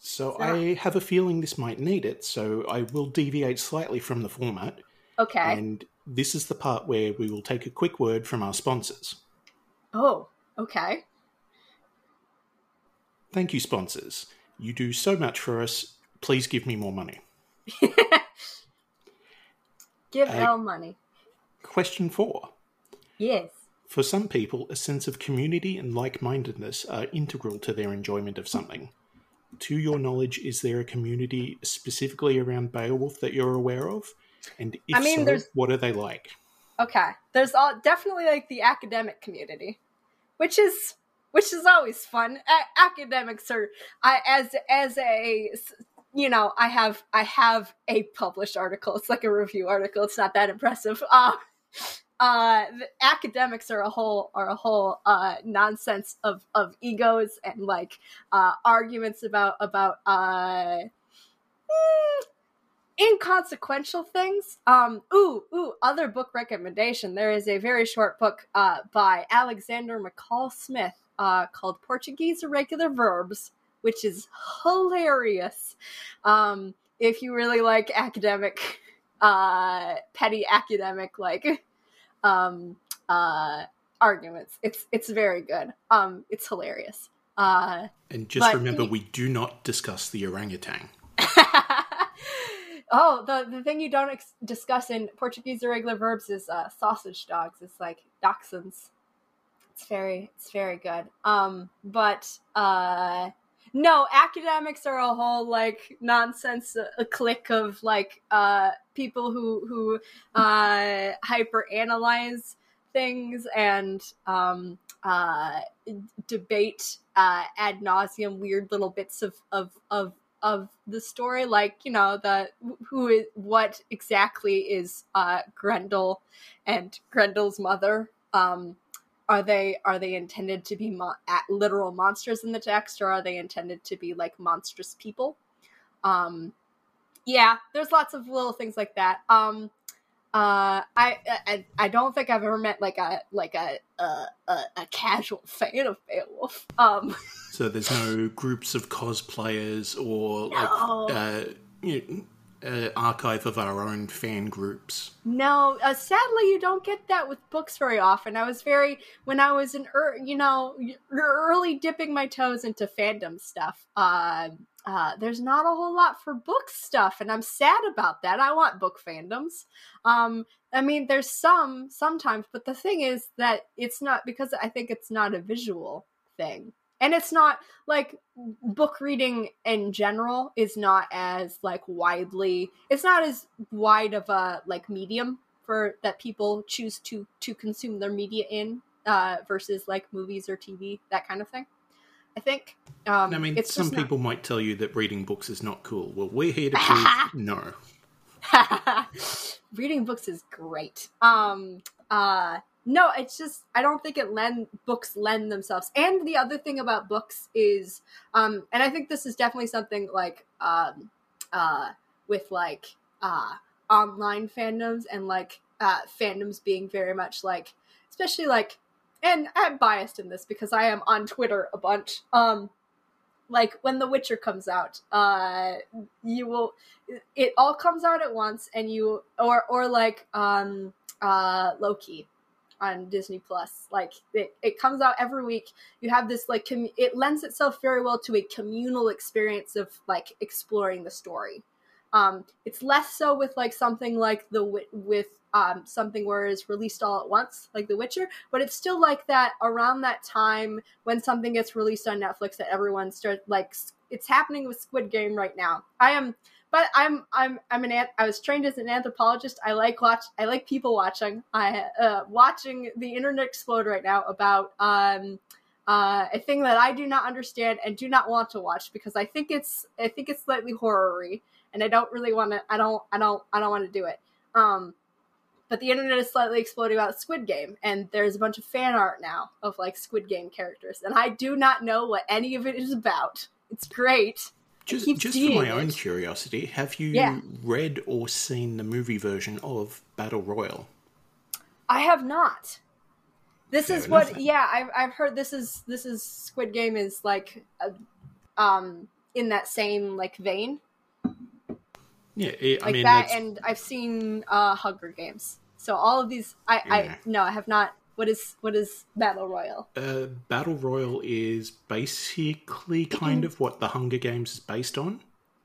So, so I have a feeling this might need it, so I will deviate slightly from the format. Okay. And this is the part where we will take a quick word from our sponsors. Oh, okay. Thank you, sponsors. You do so much for us. Please give me more money. Give L money. Question four. Yes. For some people, a sense of community and like-mindedness are integral to their enjoyment of something. To your knowledge, is there a community specifically around Beowulf that you're aware of? And if I mean, so, there's... what are they like? Okay, there's all, definitely like the academic community, which is which is always fun. A- academics are I, as as a you know I have I have a published article. It's like a review article. It's not that impressive. Uh, uh, the academics are a whole are a whole uh, nonsense of, of egos and like uh, arguments about about. Uh, mm, inconsequential things. Um, ooh, ooh, other book recommendation. There is a very short book uh, by Alexander McCall Smith uh, called Portuguese Irregular Verbs, which is hilarious. Um, if you really like academic, uh, petty academic, like, um, uh, arguments, it's, it's very good. Um, it's hilarious. Uh, and just remember, you... we do not discuss the orangutan. Oh, the, the thing you don't ex- discuss in Portuguese irregular verbs is uh, sausage dogs. It's like dachshunds. It's very, it's very good. Um, but uh, no, academics are a whole like nonsense, a, a clique of like uh, people who who uh, hyperanalyze things and um, uh, debate uh, ad nauseum weird little bits of of of. of the story, like, you know, the who is what exactly is uh Grendel and Grendel's mother. Um are they are they intended to be mo- at literal monsters in the text, or are they intended to be like monstrous people? Um yeah, there's lots of little things like that. um Uh, I, I I don't think I've ever met like a like a a, a casual fan of Beowulf. Um, so there's no groups of cosplayers or no. like uh, you know, uh, archive of our own fan groups. No, uh, sadly you don't get that with books very often. I was very when I was in er, you know early dipping my toes into fandom stuff. Uh, Uh, there's not a whole lot for book stuff, and I'm sad about that. I want book fandoms. Um, I mean, there's some sometimes, but the thing is that it's not, because I think it's not a visual thing. And it's not, like, book reading in general is not as, like, widely, it's not as wide of a, like, medium for that people choose to, to consume their media in uh, versus, like, movies or T V, that kind of thing. I think. Um, I mean, it's some people not... might tell you that reading books is not cool. Well, we're here to prove no. Reading books is great. Um, uh, no, it's just I don't think it lend books lend themselves. And the other thing about books is, um, and I think this is definitely something like um, uh, with like uh, online fandoms and like uh, fandoms being very much like, especially like. And I'm biased in this because I am on Twitter a bunch. Um, like when The Witcher comes out, uh, you will, it all comes out at once, and you, or, or like, um, uh, Loki on Disney Plus, like it, it comes out every week. You have this like, com- it lends itself very well to a communal experience of like exploring the story. Um, it's less so with like something like the with um, something where it's released all at once, like The Witcher, but it's still like that around that time when something gets released on Netflix that everyone starts like it's happening with Squid Game right now. I am, but I'm I'm I'm an I was trained as an anthropologist. I like watch I like people watching. I uh, watching the internet explode right now about um, uh, a thing that I do not understand and do not want to watch because I think it's I think it's slightly horror-y. And I don't really want to, I don't, I don't, I don't want to do it. Um, But the internet is slightly exploding about Squid Game, and there's a bunch of fan art now of, like, Squid Game characters, and I do not know what any of it is about. It's great. Just, just for my it. own curiosity, have you yeah. read or seen the movie version of Battle Royale? I have not. This Fair is enough. what, yeah, I've, I've heard this is, this is, Squid Game is, like, a, um, in that same, like, vein. Yeah, it, I like mean, that, that's... and I've seen uh, Hunger Games. So all of these, I, yeah. I no, I have not. What is what is Battle Royale? Uh, Battle Royale is basically kind of what the Hunger Games is based on.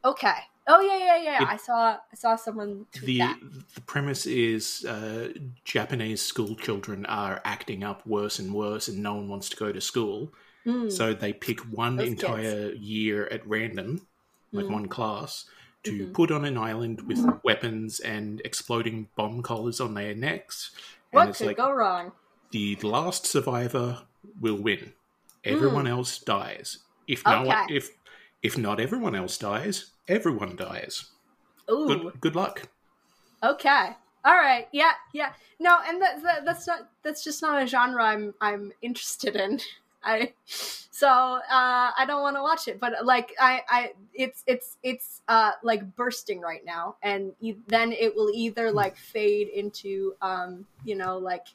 Okay. Oh yeah, yeah, yeah. It, I saw I saw someone tweet the that. The premise is uh, Japanese school children are acting up worse and worse, and no one wants to go to school. Mm. So they pick one Those entire kids. year at random, like mm. one class. To mm-hmm. put on an island with mm-hmm. weapons and exploding bomb collars on their necks. What and it's could like, go wrong? The last survivor will win. Everyone mm. else dies. If okay. no one, if if not everyone else dies, everyone dies. Ooh. Good, good luck. Okay. All right. Yeah. Yeah. No, and that, that that's not that's just not a genre I'm I'm interested in. I so uh, I don't want to watch it, but like I, I it's it's it's uh, like bursting right now, and e- then it will either like fade into um, you know like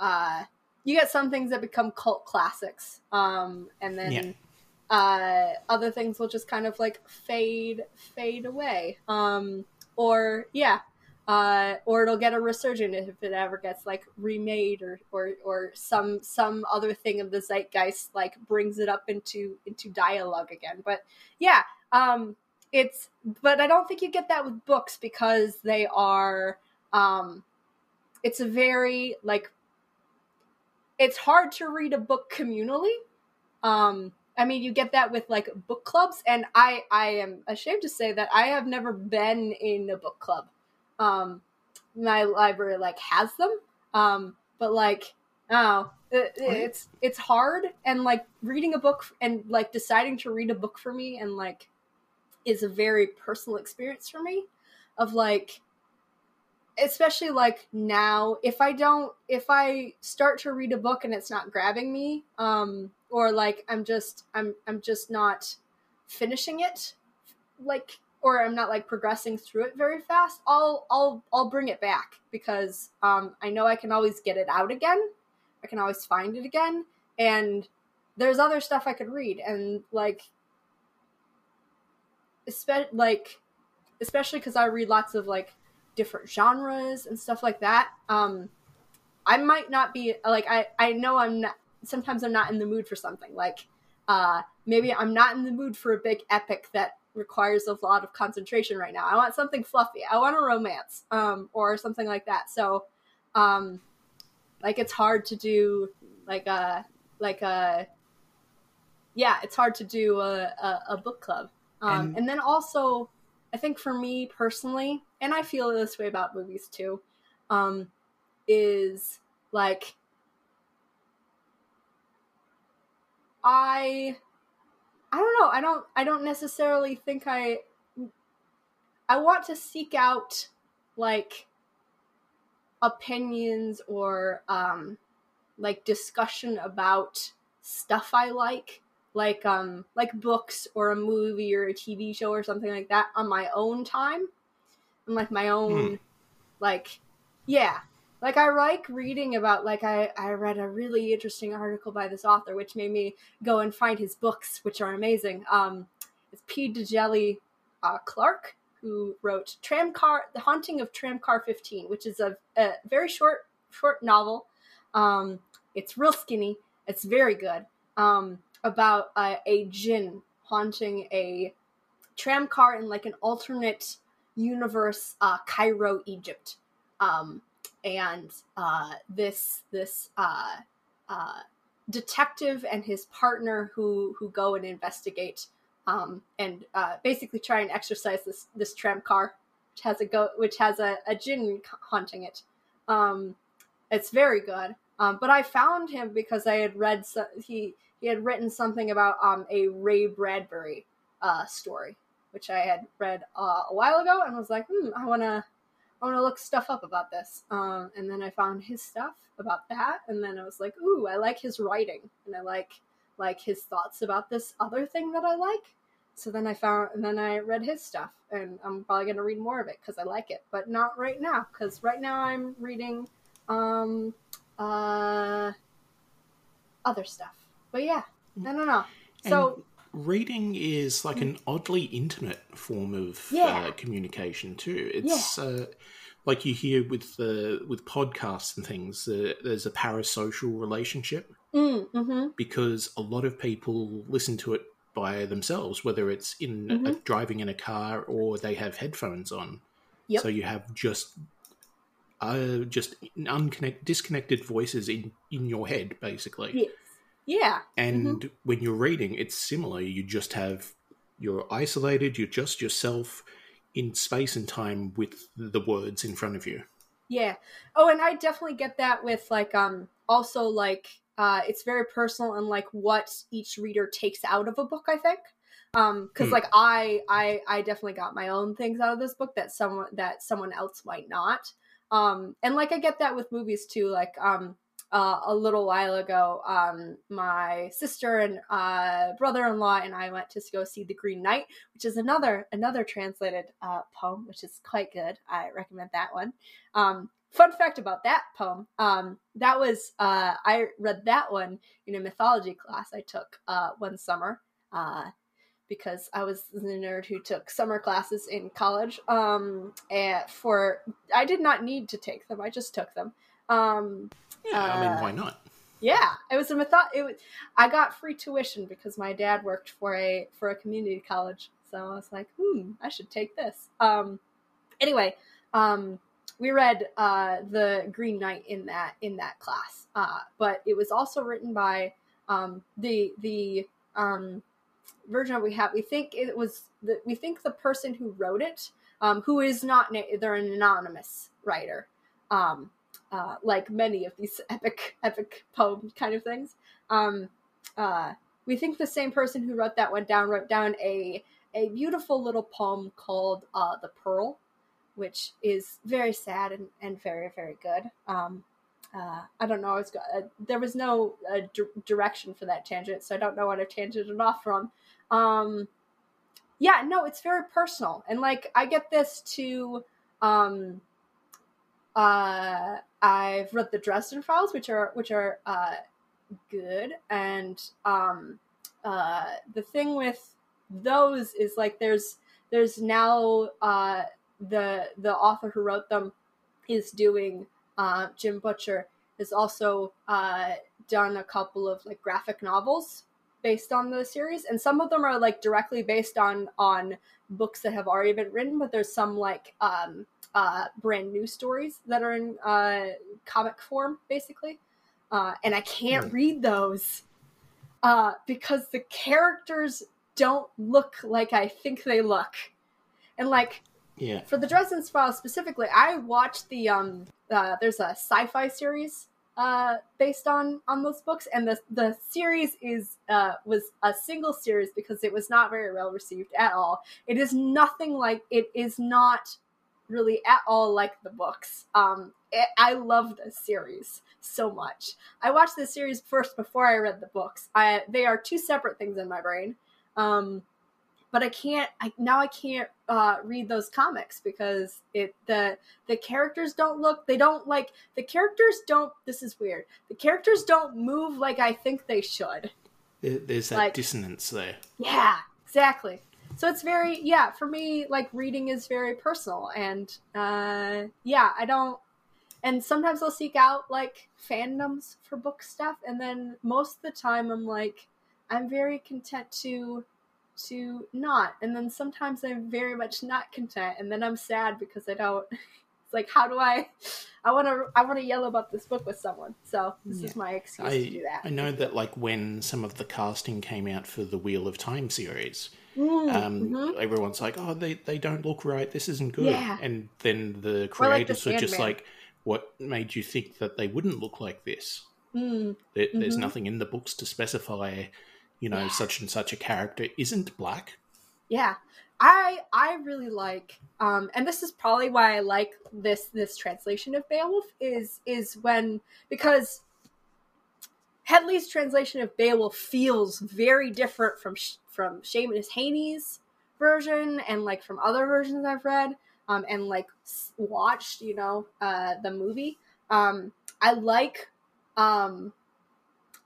uh, you get some things that become cult classics, um, and then yeah. uh, other things will just kind of like fade fade away, um, or yeah. Uh, or it'll get a resurgence if it ever gets like remade or, or, or some some other thing of the zeitgeist like brings it up into into dialogue again. But yeah, um, it's but I don't think you get that with books because they are um, it's a very like it's hard to read a book communally. Um, I mean, you get that with like book clubs, and I I am ashamed to say that I have never been in a book club. Um, my library like has them, um, but like, oh, it, it's it's hard, and like reading a book and like deciding to read a book for me and like is a very personal experience for me. Of like, especially like now, if I don't, if I start to read a book and it's not grabbing me, um, or like I'm just I'm I'm just not finishing it, like. Or I'm not like progressing through it very fast. I'll I'll I'll bring it back because um, I know I can always get it out again. I can always find it again, and there's other stuff I could read. And like, espe- like especially because I read lots of like different genres and stuff like that. Um, I might not be like I I know I'm not, sometimes I'm not in the mood for something. Like uh, maybe I'm not in the mood for a big epic that requires a lot of concentration right now. I want something fluffy. I want a romance, um, or something like that. So, um, like it's hard to do like a, like a, yeah, it's hard to do a, a, a book club. Um, and, and then also I think for me personally, and I feel this way about movies too, um, is like, I, I don't know. I don't, I don't necessarily think I, I want to seek out like opinions or, um, like discussion about stuff I like, like, um, like books or a movie or a T V show or something like that on my own time. And like my own, mm. like, yeah. Like, I like reading about, like, I, I read a really interesting article by this author, which made me go and find his books, which are amazing. Um, it's P. DeJelley uh, Clark, who wrote Tramcar, The Haunting of Tramcar fifteen, which is a, a very short, short novel. Um, it's real skinny. It's very good. Um, about uh, a djinn haunting a tramcar in, like, an alternate universe, uh, Cairo, Egypt. Um And uh, this this uh, uh, detective and his partner who, who go and investigate um, and uh, basically try and exorcise this this tram car, which has a go which has a, a djinn haunting it. Um, it's very good. Um, but I found him because I had read so, he he had written something about um, a Ray Bradbury uh, story, which I had read uh, a while ago, and was like, hmm, I wanna. I I want to look stuff up about this. Um, and then I found his stuff about that. And then I was like, ooh, I like his writing. And I like, like his thoughts about this other thing that I like. So then I found, and then I read his stuff, and I'm probably going to read more of it because I like it, but not right now. Because right now I'm reading um, uh, other stuff. But yeah, I don't know. And so reading is like an oddly intimate form of yeah. uh, communication too. It's yeah. uh, like you hear with the with podcasts and things. Uh, there's a parasocial relationship mm, mm-hmm. because a lot of people listen to it by themselves, whether it's in mm-hmm. a, driving in a car or they have headphones on. Yep. So you have just uh, just unconnect, disconnected voices in, in your head, basically. Yes. Yeah. And mm-hmm. when you're reading, it's similar. You just have, you're isolated, you're just yourself in space and time with the words in front of you. Yeah. Oh, and I definitely get that with like, um, also like, Uh, it's very personal and like what each reader takes out of a book, I think. Um, cause mm. like I, I, I definitely got my own things out of this book that someone, that someone else might not. Um, and like, I get that with movies too. Like, um, uh, a little while ago, um, my sister and, uh, brother-in-law and I went to go see The Green Knight, which is another, another translated, uh, poem, which is quite good. I recommend that one. Um, Fun fact about that poem, um, that was, uh, I read that one in a mythology class I took uh, one summer uh, because I was the nerd who took summer classes in college. Um, and for I did not need to take them. I just took them. Um, yeah, uh, I mean, why not? Yeah, it was a mytho- It was. I got free tuition because my dad worked for a for a community college. So I was like, hmm, I should take this. Um, anyway, um We read uh, The Green Knight in that in that class, uh, but it was also written by um, the the um, version we have. We think it was the, we think the person who wrote it, um, who is not they're an anonymous writer, um, uh, like many of these epic epic poem kind of things. Um, uh, we think the same person who wrote that one down wrote down a a beautiful little poem called uh, The Pearl, which is very sad and, and very, very good. Um, uh, I don't know. I was go- uh, there was no uh, d- direction for that tangent, so I don't know what I've tangented off from. Um, yeah, no, it's very personal. And, like, I get this to... Um, uh, I've read the Dresden Files, which are which are uh, good. And um, uh, the thing with those is, like, there's there's now... Uh, the the author who wrote them is doing uh Jim Butcher has also uh done a couple of like graphic novels based on the series, and some of them are like directly based on on books that have already been written, but there's some like um uh brand new stories that are in uh comic form basically, uh and I can't read those uh because the characters don't look like I think they look. And like yeah. For the Dresden Files specifically, I watched the um. Uh, there's a sci-fi series uh based on on those books, and the the series is uh was a single series because it was not very well received at all. It is nothing like it is not really at all like the books. Um, it, I love this series so much. I watched the series first before I read the books. I they are two separate things in my brain. Um. But I can't, I, now I can't uh, read those comics because it the the characters don't look, they don't like, the characters don't, this is weird, the characters don't move like I think they should. There's that like, dissonance there. Yeah, exactly. So it's very, yeah, for me, like reading is very personal. And uh, yeah, I don't, and sometimes I'll seek out like fandoms for book stuff. And then most of the time I'm like, I'm very content to... to not, and then sometimes I'm very much not content, and then I'm sad because I don't. It's like, how do I? I want to. I want to yell about this book with someone. So this yeah. is my excuse I, to do that. I know that, like, when some of the casting came out for the Wheel of Time series, mm, um, mm-hmm. everyone's like, "Oh, they they don't look right. This isn't good." Yeah. And then the creators like the were just man. like, "What made you think that they wouldn't look like this?" Mm, there, mm-hmm. There's nothing in the books to specify. You know, yeah. such and such a character isn't black. Yeah, I I really like, um, and this is probably why I like this this translation of Beowulf is is when, because Headley's translation of Beowulf feels very different from from Seamus Heaney's version and like from other versions I've read um, and like watched, you know, uh, the movie. Um, I like um,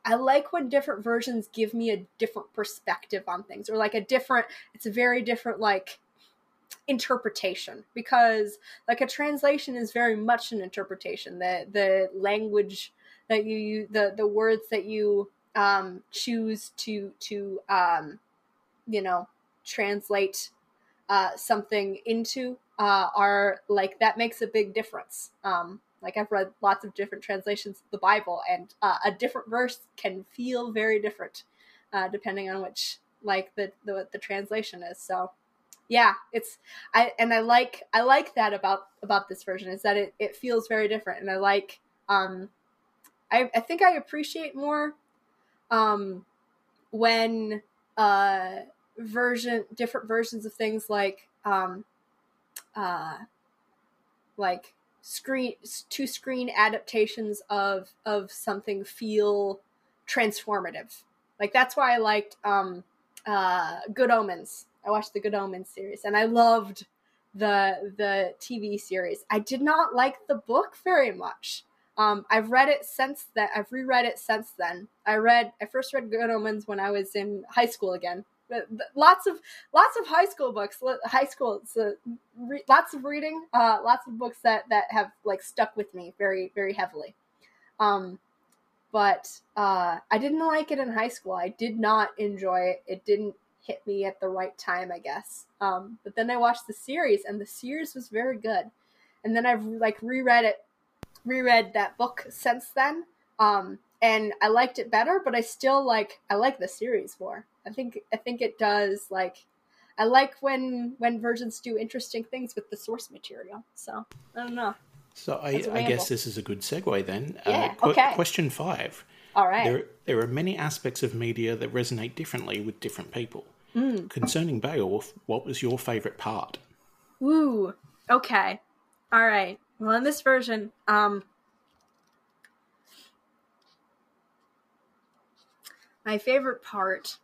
I like when different versions give me a different perspective on things, or like a different, it's a very different like interpretation, because like a translation is very much an interpretation. The the language that you use, the, the words that you um, choose to, to um, you know, translate uh, something into uh, are like, that makes a big difference. Um, Like I've read lots of different translations of the Bible, and uh, a different verse can feel very different uh, depending on which, like the, the the translation is. So, yeah, it's I and I like I like that about about this version, is that it, it feels very different, and I like um I I think I appreciate more um when uh version different versions of things like um uh like. Screen to screen adaptations of of something feel transformative. Like that's why I liked um uh Good Omens. I watched the Good Omens series, and I loved the the T V series. I did not like the book very much. Um, I've read it since that. I've reread it since then. I read. I first read Good Omens when I was in high school again. Lots of lots of high school books, high school, so re, lots of reading, uh, lots of books that, that have like stuck with me very, very heavily. Um, but uh, I didn't like it in high school. I did not enjoy it. It didn't hit me at the right time, I guess. Um, but then I watched the series, and the series was very good. And then I've like reread it, reread that book since then. Um, and I liked it better, but I still like, I like the series more. I think I think it does, like, I like when when versions do interesting things with the source material. So, I don't know. So, I, I guess this is a good segue then. Yeah, uh, qu- okay. Question five. All right. There, there are many aspects of media that resonate differently with different people. Mm. Concerning Beowulf, what was your favourite part? Ooh, okay. All right. Well, in this version, um... my favourite part...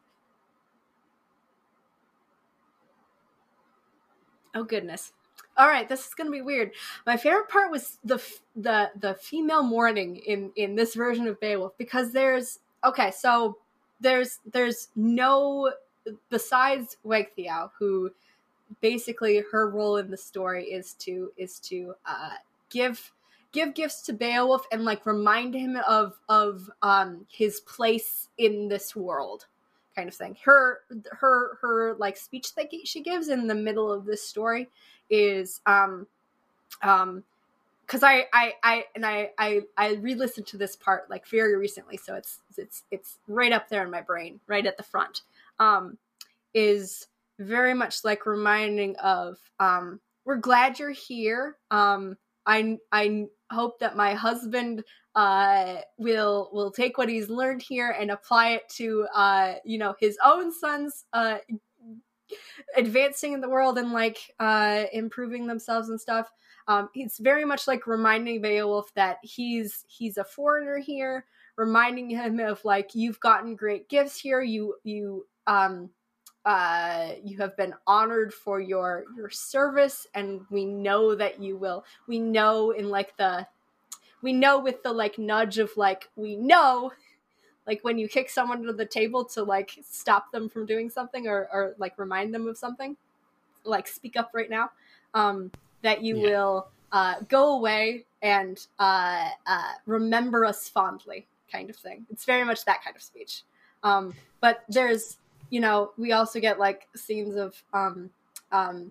Oh, goodness. All right. This is going to be weird. My favorite part was the, f- the, the female mourning in, in this version of Beowulf, because there's, okay. So there's, there's no, besides Wealhtheow, who basically her role in the story is to, is to, uh, give, give gifts to Beowulf and like remind him of, of, um, his place in this world. Kind of thing. Her, her, her, like speech that she gives in the middle of this story is, um, um, because I, I, I, and I, I, I re-listened to this part like very recently, so it's, it's, it's right up there in my brain, right at the front. Um, is very much like reminding of, um, we're glad you're here. Um, I, I hope that my husband uh, will will take what he's learned here and apply it to uh, you know, his own son's uh, advancing in the world and like uh, improving themselves and stuff. Um, it's very much like reminding Beowulf that he's he's a foreigner here, reminding him of like, you've gotten great gifts here. You you um uh, you have been honored for your, your service. And we know that you will, we know in like the, we know with the like nudge of like, we know, like when you kick someone to the table to like stop them from doing something or, or like remind them of something, like speak up right now, um, that you yeah. will, uh, go away and, uh, uh, remember us fondly kind of thing. It's very much that kind of speech. Um, but there's, you know, we also get like scenes of, um, um,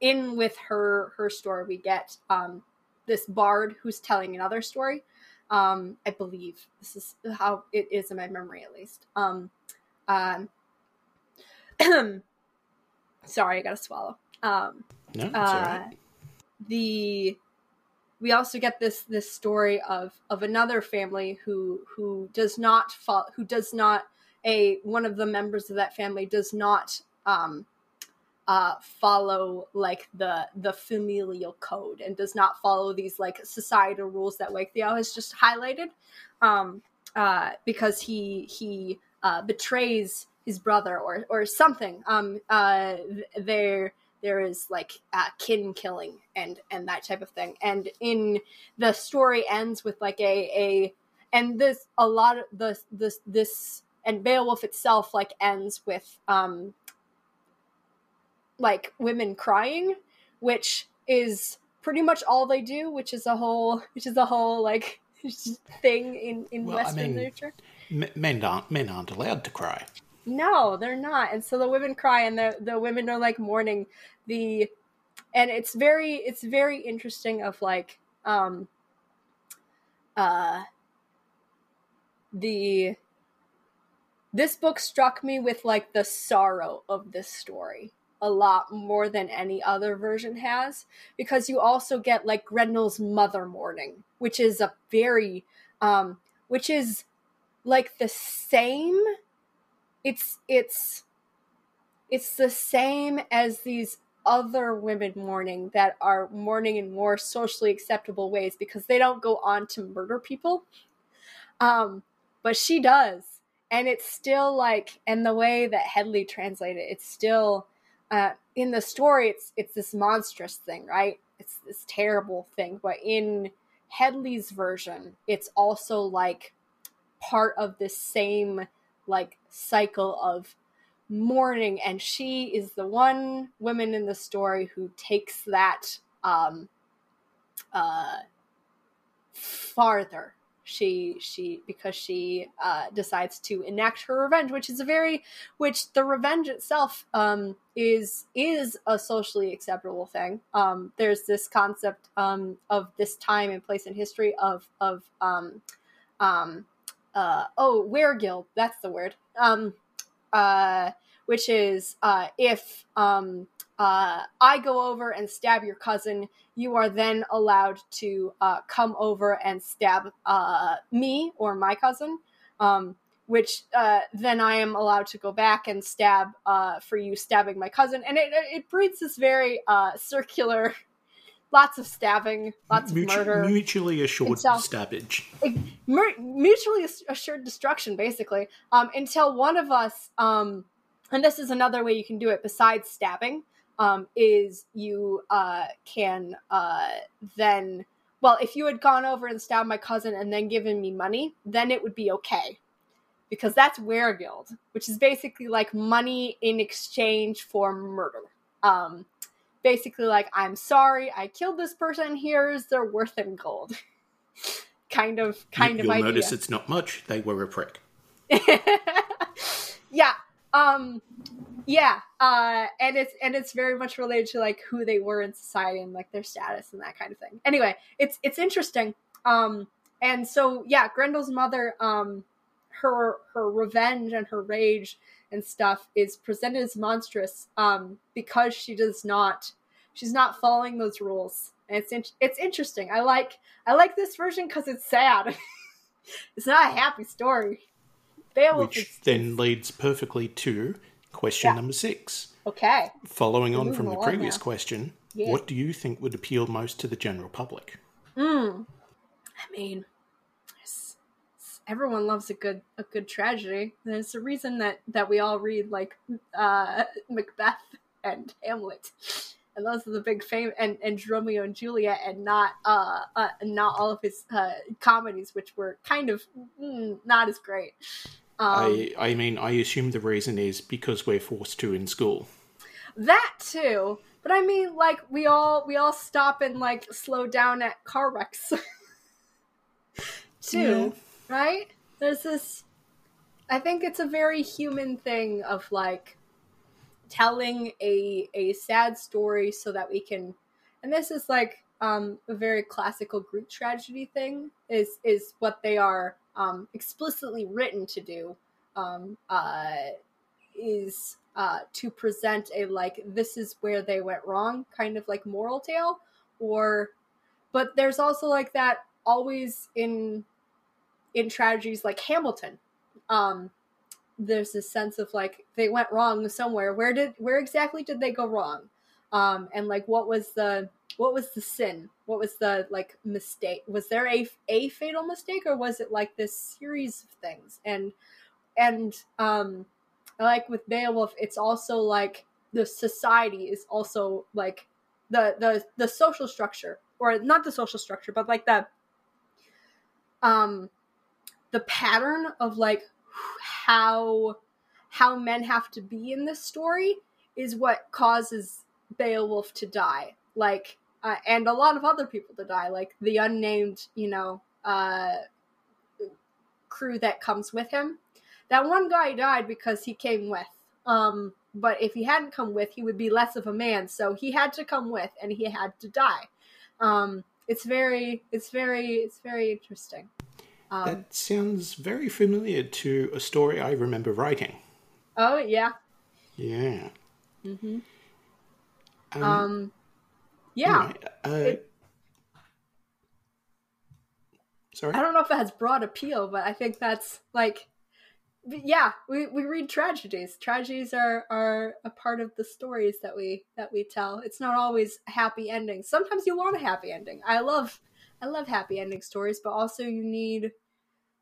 in with her, her story, we get, um, this bard who's telling another story. Um, I believe this is how it is in my memory, at least. Um, um, sorry, I gotta swallow. Um, no, it's uh, all right. the, we also get this, this story of, of another family who, who does not fall, who does not, a one of the members of that family does not um uh, follow like the the familial code and does not follow these like societal rules that Wealhtheow has just highlighted, um, uh, because he he uh, betrays his brother or or something. Um, uh, there there is like uh, kin killing and and that type of thing. And in the story ends with like a a and this a lot of this this this and Beowulf itself like ends with um. like women crying, which is pretty much all they do, which is a whole, which is a whole like thing in, in well, Western I mean, literature. M- men aren't men aren't allowed to cry. No, they're not. And so the women cry, and the the women are like mourning the, and it's very it's very interesting of like um uh the this book struck me with like the sorrow of this story a lot more than any other version has, because you also get like Grendel's mother mourning, which is a very, um, which is like the same. It's, it's, it's the same as these other women mourning that are mourning in more socially acceptable ways because they don't go on to murder people. Um, but she does. And it's still like, and the way that Headley translated it, it's still, Uh, in the story, it's it's this monstrous thing, right? It's this terrible thing. But in Headley's version, it's also like part of this same like cycle of mourning. And she is the one woman in the story who takes that um, uh, farther. She she because she uh, decides to enact her revenge, which is a very which the revenge itself um, is is a socially acceptable thing. Um, there's this concept um, of this time and place in history of of um, um, uh, oh weregild, that's the word, um, uh, which is uh, if um, uh, I go over and stab your cousin, you are then allowed to uh, come over and stab uh, me or my cousin, um, which uh, then I am allowed to go back and stab uh, for you stabbing my cousin. And it, it breeds this very uh, circular, lots of stabbing, lots Mutu- of murder. Mutually assured until, stabbage. It, mutually assured destruction, basically, um, until one of us, um, and this is another way you can do it besides stabbing, Um, is you uh, can uh, then, well, if you had gone over and stabbed my cousin and then given me money, then it would be okay. Because that's weregild, which is basically like money in exchange for murder. Um, basically like, I'm sorry, I killed this person, here's their worth in gold. kind of, kind you, of you'll idea. You'll notice it's not much, they were a prick. yeah. Um, yeah, uh, and it's, and it's very much related to like who they were in society and like their status and that kind of thing. Anyway, it's, it's interesting. Um, and so, yeah, Grendel's mother, um, her, her revenge and her rage and stuff is presented as monstrous, um, because she does not, she's not following those rules. And it's, in, it's interesting. I like, I like this version cause it's sad. It's not a happy story. Beowulf Which is, then leads perfectly to question yeah. number six. Okay. Following We're on from the previous question, yeah. what do you think would appeal most to the general public? Mm. I mean, it's, it's, everyone loves a good a good tragedy. There's a reason that, that we all read like uh, Macbeth and Hamlet, and those are the big fame and, and Romeo and Juliet, and not uh, uh not all of his uh, comedies, which were kind of mm, not as great. Um, I, I mean, I assume the reason is because we're forced to in school. That too, but I mean, like we all we all stop and like slow down at car wrecks too, yeah. right? There's this. I think it's a very human thing of like telling a a sad story so that we can, and this is like um, a very classical Greek tragedy thing. Is is what they are. Um, explicitly written to do um, uh, is uh, to present a like this is where they went wrong kind of like moral tale, or but there's also like that always in in tragedies like Hamilton, um, there's this sense of like, they went wrong somewhere. Where did, where exactly did they go wrong? Um, and like, what was the, what was the sin? What was the like mistake? Was there a, a fatal mistake, or was it like this series of things? And, and, um, like with Beowulf, it's also like the society is also like the, the, the social structure, or not the social structure, but like the, um, the pattern of like how, how men have to be in this story is what causes Beowulf to die. Like, uh, and a lot of other people to die, like the unnamed, you know, uh, crew that comes with him. That one guy died because he came with, um, but if he hadn't come with, he would be less of a man. So he had to come with, and he had to die. Um, it's very, it's very, it's very interesting. Um, that sounds very familiar to a story I remember writing. Oh yeah. Yeah. Mm-hmm. Um, um yeah. Anyway, uh, it, sorry. I don't know if it has broad appeal, but I think that's like. Yeah, we, we read tragedies. Tragedies are, are a part of the stories that we that we tell. It's not always happy endings. Sometimes you want a happy ending. I love I love happy ending stories, but also you need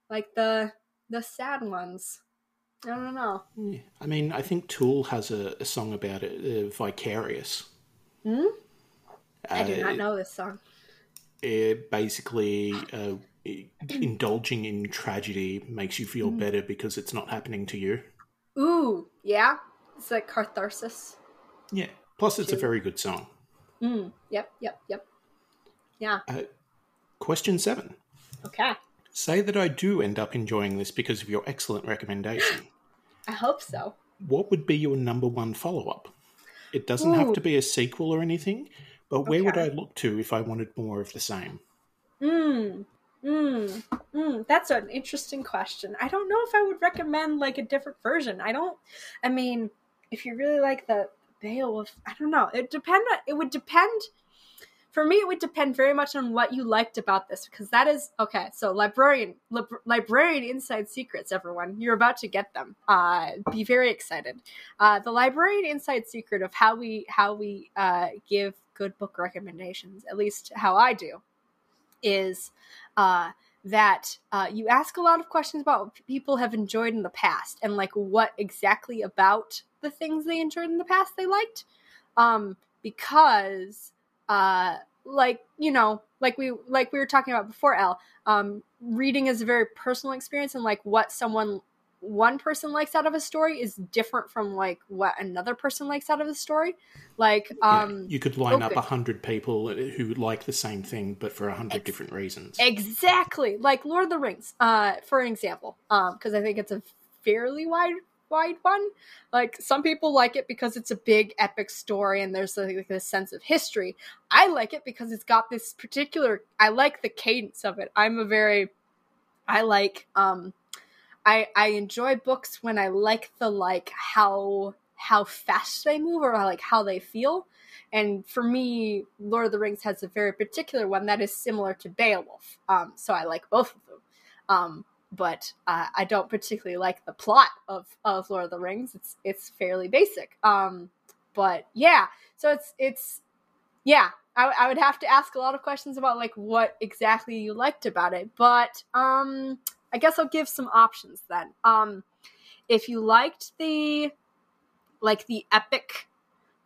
like the the sad ones. I don't know. Yeah. I mean, I think Tool has a, a song about it, uh, Vicarious. Hmm? I uh, do not know this song. It basically. Uh, indulging in tragedy makes you feel better because it's not happening to you. Ooh, yeah. It's like catharsis. Yeah. Plus, it's Shoot. a very good song. Mm, yep, yep, yep. Yeah. Uh, question seven. Okay. Say that I do end up enjoying this because of your excellent recommendation. I hope so. What would be your number one follow-up? It doesn't Ooh. have to be a sequel or anything, but where okay. would I look to if I wanted more of the same? Hmm. Mm, mm, that's an interesting question. I don't know if I would recommend like a different version. I don't, I mean, if you really like the Beowulf, I don't know. It depend. It would depend, for me, it would depend very much on what you liked about this, because that is, okay, so librarian, li- librarian inside secrets, everyone. You're about to get them. Uh, be very excited. Uh, the librarian inside secret of how we, how we uh, give good book recommendations, at least how I do, is uh, that uh, you ask a lot of questions about what people have enjoyed in the past, and like what exactly about the things they enjoyed in the past they liked. Um, because uh, like, you know, like we, like we were talking about before, Elle, um, reading is a very personal experience, and like what someone, one person likes out of a story is different from like what another person likes out of a story. Like, um, yeah, you could line okay. up a hundred people who would like the same thing, but for a hundred Ex- different reasons. Exactly. Like Lord of the Rings, uh, for an example, um, cause I think it's a fairly wide, wide one. Like some people like it because it's a big epic story and there's like this sense of history. I like it because it's got this particular, I like the cadence of it. I'm a very, I like, um, I, I enjoy books when I like the, like, how how fast they move, or like how they feel. And for me, Lord of the Rings has a very particular one that is similar to Beowulf. Um, so I like both of them. Um, but uh, I don't particularly like the plot of, of Lord of the Rings. It's it's fairly basic. Um, but yeah, so it's, it's yeah, I, I would have to ask a lot of questions about, like, what exactly you liked about it. But, um... I guess I'll give some options then. Um, if you liked the, like the epic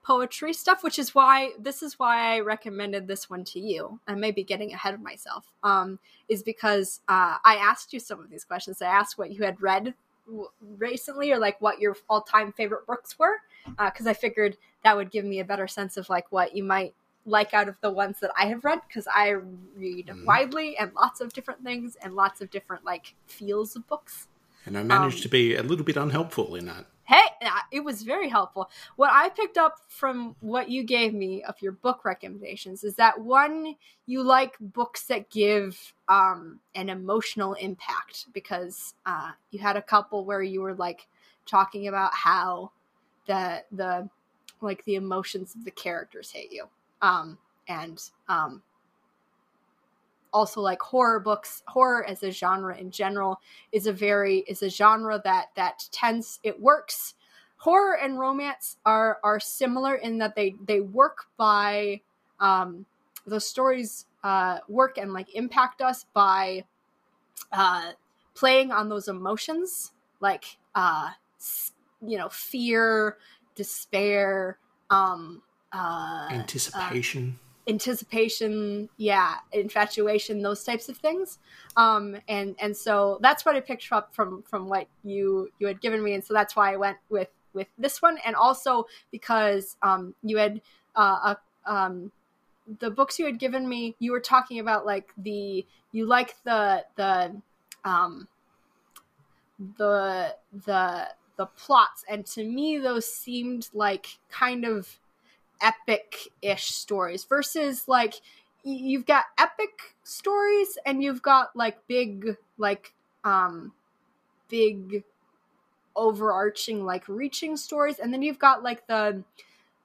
poetry stuff, which is why, this is why I recommended this one to you. I may be getting ahead of myself. Um, is because uh, I asked you some of these questions. I asked what you had read w- recently, or like what your all-time favorite books were, because uh, I figured that would give me a better sense of like what you might like out of the ones that I have read, because I read mm. widely and lots of different things and lots of different like feels of books. And I managed um, to be a little bit unhelpful in that. Hey, it was very helpful. What I picked up from what you gave me of your book recommendations is that, one, you like books that give um, an emotional impact, because uh, you had a couple where you were like talking about how the the like the emotions of the characters hit you. Um, and um, also like horror books, horror as a genre in general is a very, is a genre that, that tends, it works. Horror and romance are, are similar in that they, they work by, um, those stories, uh, work and like impact us by, uh, playing on those emotions, like, uh, you know, fear, despair, um, uh, anticipation, uh, anticipation. Yeah. Infatuation, those types of things. Um, and, and so that's what I picked up from, from what you, you had given me. And so that's why I went with, with this one. And also because, um, you had, uh, a, um, the books you had given me, you were talking about like the, you like the, the, um, the, the, the plots. And to me, those seemed like kind of epic-ish stories versus like you've got epic stories and you've got like big, like, um, big overarching, like reaching stories. And then you've got like the,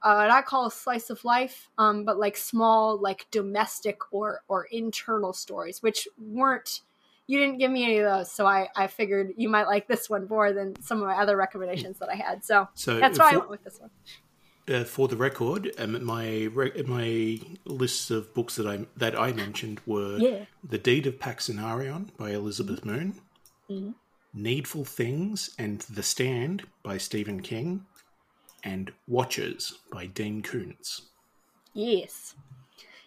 uh, what I call a slice of life, um, but like small, like domestic or, or internal stories, which weren't, you didn't give me any of those, so I, I figured you might like this one more than some of my other recommendations that I had. So, so that's why for, I went with this one. Uh, for the record, um, my my lists of books that I that I mentioned were yeah. The Deed of Paxenarion by Elizabeth mm-hmm. Moon, mm-hmm. Needful Things and The Stand by Stephen King, and Watchers by Dean Koontz. Yes.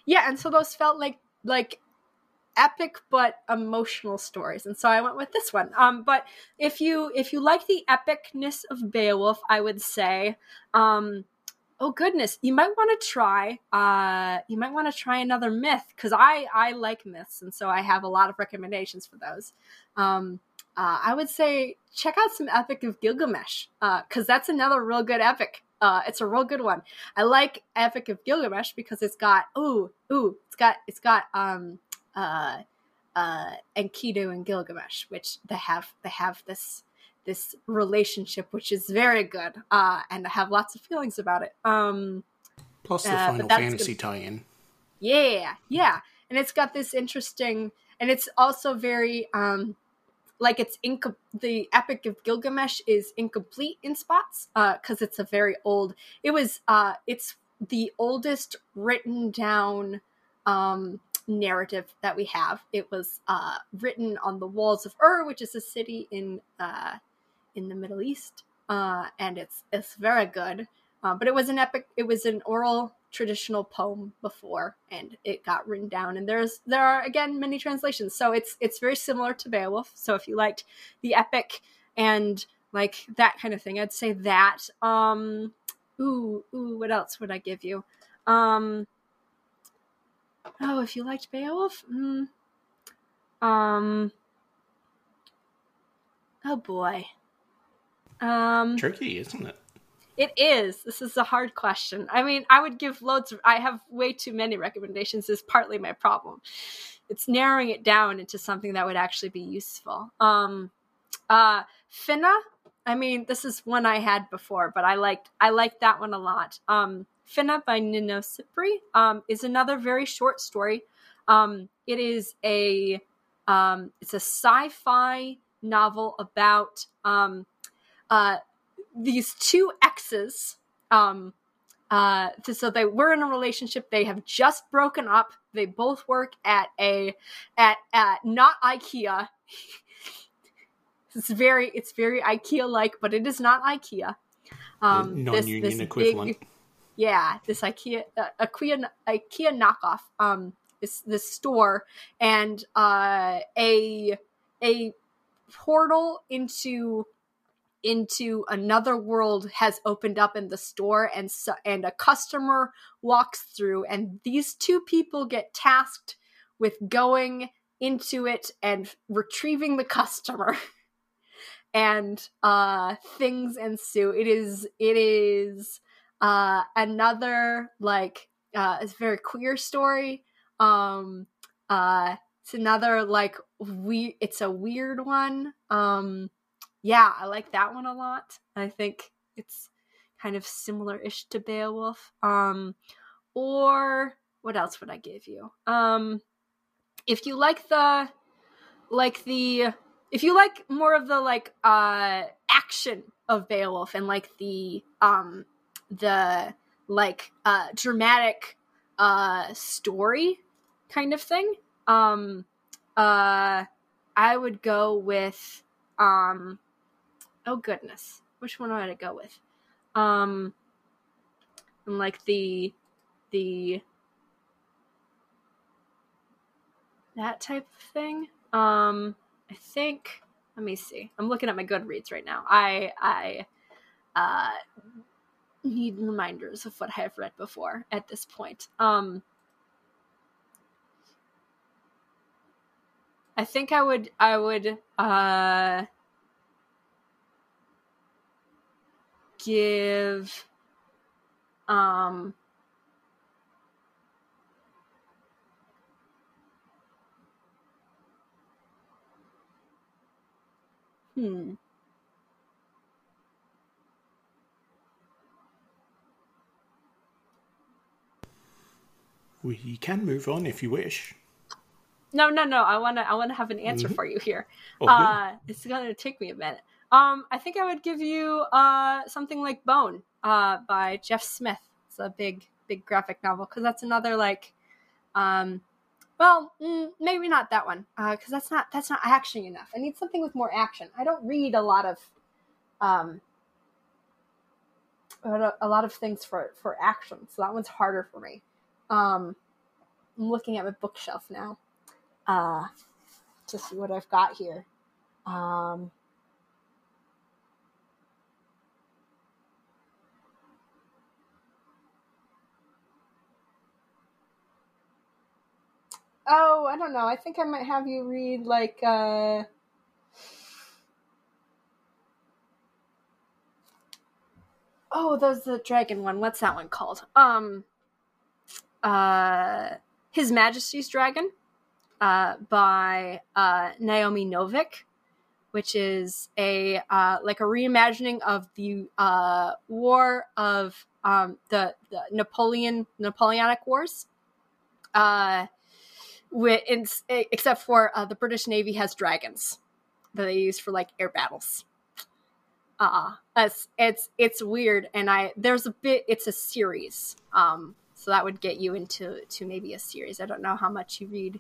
Yeah, and so those felt like like... epic but emotional stories, and so I went with this one. Um, but if you if you like the epicness of Beowulf, I would say, um, oh goodness, you might want to try uh, you might want to try another myth, because I I like myths, and so I have a lot of recommendations for those. Um, uh, I would say check out some Epic of Gilgamesh, because uh, that's another real good epic. Uh, it's a real good one. I like Epic of Gilgamesh because it's got ooh ooh it's got it's got um. Uh, uh, Enkidu and Gilgamesh, which they have, they have this this relationship, which is very good, uh, and I have lots of feelings about it. Um, Plus the uh, Final Fantasy gonna... tie-in. Yeah, yeah, and it's got this interesting, and it's also very um, like it's inco- the Epic of Gilgamesh is incomplete in spots because uh, it's a very old. It was uh, it's the oldest written down. Um, narrative that we have. It was uh written on the walls of Ur, which is a city in uh in the Middle East, uh and it's it's very good, uh, but it was an epic it was an oral traditional poem before, and it got written down, and there's there are again many translations, so it's it's very similar to Beowulf. So if you liked the epic and like that kind of thing, I'd say that. um ooh ooh what else would I give you? um Oh, if you liked Beowulf, mm. um, oh boy, um, tricky, isn't it? It is. This is a hard question. I mean, I would give loads of. I have way too many recommendations. Is partly my problem. It's narrowing it down into something that would actually be useful. Um, uh, Finna. I mean, this is one I had before, but I liked. I liked that one a lot. Um. Finna by Nino Cipri um, is another very short story. Um, it is a um, it's a sci-fi novel about um, uh, these two exes. Um, uh, so they were in a relationship. They have just broken up. They both work at a at at not IKEA. It's very it's very IKEA-like, but it is not IKEA. Um, non-union this, this equivalent. Big, Yeah, this IKEA uh, IKEA IKEA knockoff. Um, this this store and uh, a a portal into into another world has opened up in the store, and so, and a customer walks through, and these two people get tasked with going into it and retrieving the customer, and uh, things ensue. It is it is. Uh, another like uh, it's a very queer story. Um, uh, it's another like we. It's a weird one. Um, yeah, I like that one a lot. I think it's kind of similar-ish to Beowulf. Um, or what else would I give you? Um, if you like the, like the, if you like more of the, like, uh, action of Beowulf and, like, the, um, the, like, uh, dramatic, uh, story kind of thing, um, uh, I would go with, um, oh goodness, which one would I go with? Um, and, like, the, the, that type of thing. Um, I think, let me see. I'm looking at my Goodreads right now. I, I, uh, need reminders of what I have read before at this point. Um, I think I would, I would, uh, give, um, Hmm. We can move on if you wish. No, no, no. I wanna, I wanna have an answer mm-hmm. for you here. Oh, uh, it's gonna take me a minute. Um, I think I would give you uh something like Bone, uh, by Jeff Smith. It's a big, big graphic novel because that's another like, um. Well, maybe not that one, because uh, that's not that's not action enough. I need something with more action. I don't read a lot of, um, a lot of things for, for action, so that one's harder for me. Um, I'm looking at my bookshelf now uh, to see what I've got here. Um, Oh, I don't know. I think I might have you read, like, uh... Oh, there's the dragon one. What's that one called? Um, uh, His Majesty's Dragon, uh, by, uh, Naomi Novik, which is a, uh, like a reimagining of the, uh, war of, um, the, the Napoleon, Napoleonic Wars, uh, With, in, except for uh, the British Navy has dragons that they use for like air battles. Uh, it's, it's it's weird, and I there's a bit. It's a series, um, so that would get you into to maybe a series. I don't know how much you read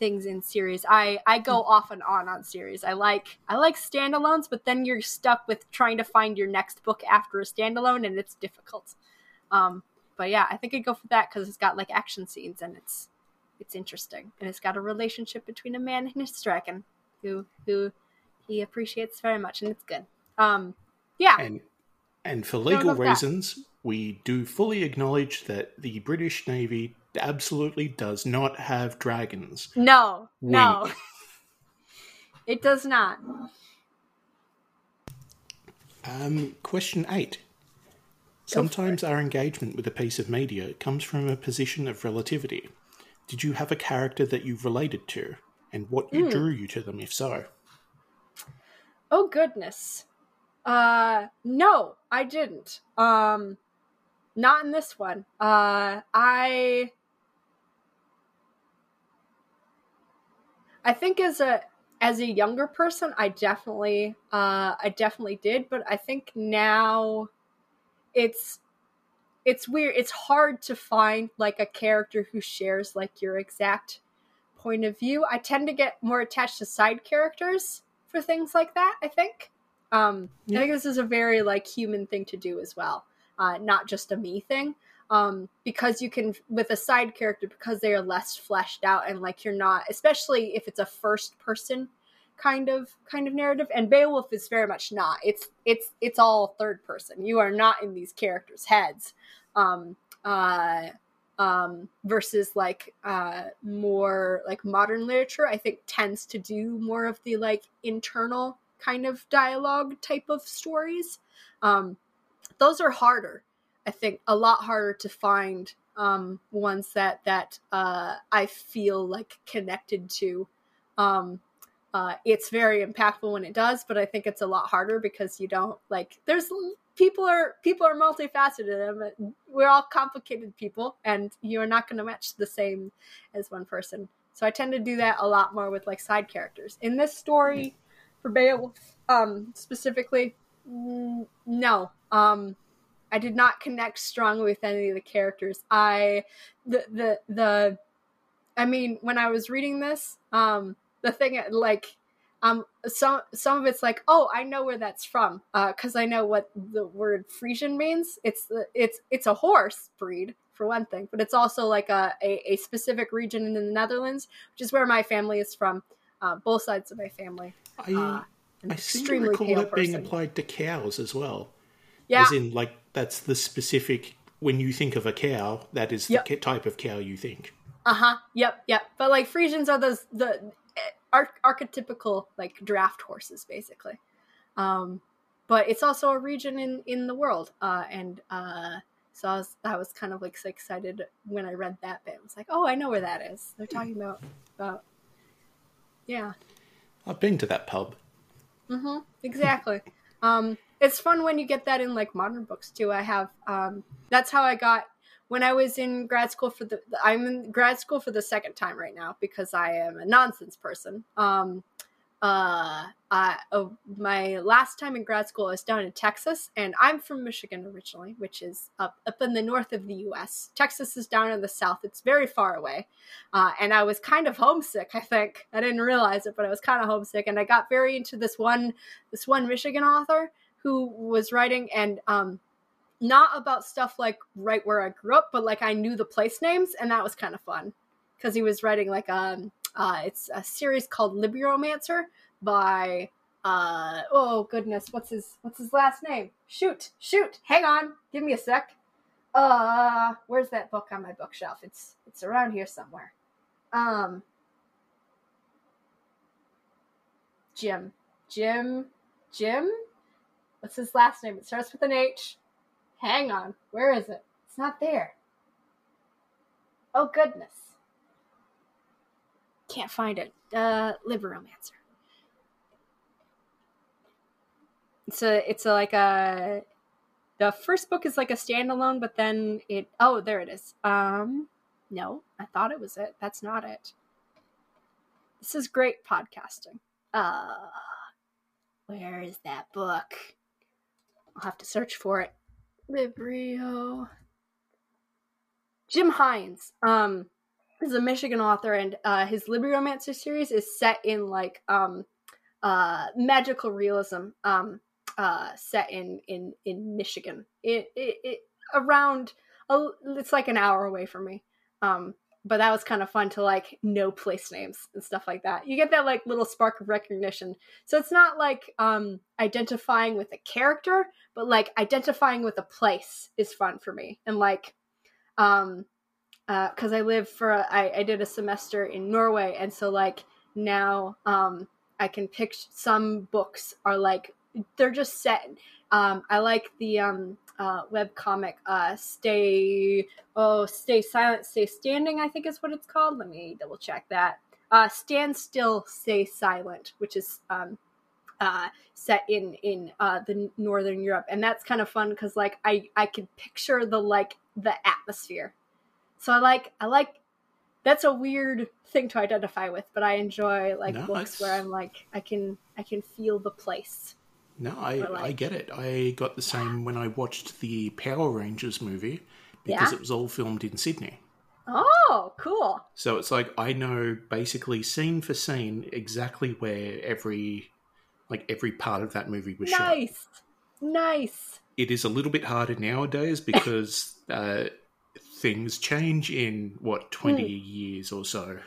things in series. I, I go off and on on series. I like I like standalones, but then you're stuck with trying to find your next book after a standalone, and it's difficult. Um, but yeah, I think I'd go for that because it's got like action scenes and it's. It's interesting, and it's got a relationship between a man and his dragon, who who he appreciates very much, and it's good. Um, yeah. And, and for legal reasons, that. we do fully acknowledge that the British Navy absolutely does not have dragons. No, we... no, it does not. Um, question eight. Sometimes our engagement with a piece of media comes from a position of relativity. Did you have a character that you related to, and what you mm. drew you to them, if so? Oh, goodness. Uh, no, I didn't. Um, not in this one. Uh, I... I think as a as a younger person, I definitely, uh, I definitely did, but I think now it's... It's weird. It's hard to find like a character who shares like your exact point of view. I tend to get more attached to side characters for things like that, I think. Um, yeah. I think this is a very like human thing to do as well. Uh, not just a me thing. Um, because you can, with a side character, because they are less fleshed out and like you're not, especially if it's a first person kind of kind of narrative, and Beowulf is very much not. It's it's it's all third person. You are not in these characters' heads, um, uh, um, versus like uh, more like modern literature. I think tends to do more of the like internal kind of dialogue type of stories. Um, those are harder, I think, a lot harder to find um, ones that that uh, I feel like connected to. Um, Uh, it's very impactful when it does, but I think it's a lot harder because you don't like. There's people are people are multifaceted. We're all complicated people, and you are not going to match the same as one person. So I tend to do that a lot more with like side characters. In this story, for Beowulf um, specifically, no. Um, I did not connect strongly with any of the characters. I, the, the, the, I mean, when I was reading this, um, the thing, like, um, some, some of it's like, oh, I know where that's from. Uh, cause I know what the word Frisian means. It's, it's, it's a horse breed for one thing, but it's also like a, a, a specific region in the Netherlands, which is where my family is from. Uh, both sides of my family. I, uh, I seem to recall that being applied to cows as well. Yeah. As in, like, that's the specific, when you think of a cow, that is the yep. type of cow you think. Uh-huh. Yep. Yep. But like Frisians are those, the uh, archetypical like draft horses basically. Um, but it's also a region in, in the world. Uh, and, uh, so I was, I was kind of like so excited when I read that bit. I was like, oh, I know where that is. They're talking about, about, yeah. I've been to that pub. Mm-hmm. Exactly. um, It's fun when you get that in like modern books too. I have, um, that's how I got when I was in grad school for the, I'm in grad school for the second time right now because I am a nonsense person. Um, uh, I, uh, my last time in grad school I was down in Texas, and I'm from Michigan originally, which is up, up in the north of the U S Texas is down in the south. It's very far away. Uh, and I was kind of homesick, I think. I didn't realize it, but I was kind of homesick, and I got very into this one, this one Michigan author who was writing, and um, not about stuff like right where I grew up, but like I knew the place names, and that was kind of fun because he was writing like um, uh, it's a series called Libromancer by uh, oh goodness, what's his what's his last name? Shoot, shoot, hang on, give me a sec. Uh, where's that book on my bookshelf? It's it's around here somewhere. Um, Jim, Jim, Jim. What's his last name? It starts with an H. Hang on. Where is it? It's not there. Oh, goodness. Can't find it. Uh, Libromancer. It's a, it's a, like a, the first book is like a standalone, but then it, oh, there it is. Um, no, I thought it was it. That's not it. This is great podcasting. Uh, where is that book? I'll have to search for it. Librio. Jim Hines um, is a Michigan author, and uh, his Libriomancer series is set in like um, uh, magical realism, um, uh, set in in in Michigan. It it, it around a, it's like an hour away from me, um, but that was kind of fun to like know place names and stuff like that. You get that like little spark of recognition. So it's not like um, identifying with a character, but like identifying with a place is fun for me. And like, um, uh, cause I live for, a, I, I did a semester in Norway. And so like now um, I can picture some books are like, they're just set. Um, I like the, um, Uh, webcomic, uh, Stay, oh, Stay Silent, Stay Standing, I think is what it's called. Let me double check that. Uh, Stand Still, Stay Silent, which is um, uh, set in, in uh, the Northern Europe. And that's kind of fun because, like, I, I can picture the, like, the atmosphere. So I like, I like, that's a weird thing to identify with, but I enjoy, like, no, books it's... where I'm, like, I can, I can feel the place. No, I, like, I get it. I got the same yeah. when I watched the Power Rangers movie because yeah. it was all filmed in Sydney. Oh, cool. So it's like I know basically scene for scene exactly where every like every part of that movie was nice. shot. Nice. Nice. It is a little bit harder nowadays because uh, things change in, what, twenty mm. years or so.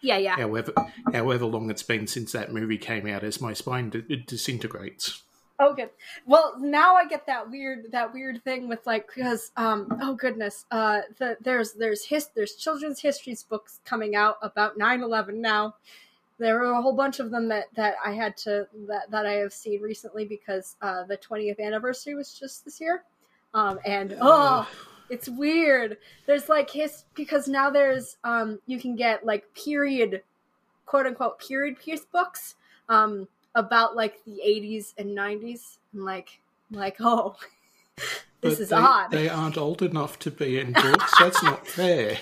Yeah, yeah. However, however long it's been since that movie came out, as my spine d- disintegrates. Okay. Well, now I get that weird, that weird thing with like, because, um, oh goodness, uh, the, there's, there's his, there's children's histories books coming out about nine eleven now. There were a whole bunch of them that, that I had to, that, that I have seen recently because, uh, the twentieth anniversary was just this year. Um, and, oh, it's weird. There's like his, because now there's, um, you can get like period, quote unquote, period piece books, um, about like the eighties and nineties, and like like oh, this but is they, odd. They aren't old enough to be in books. That's not fair.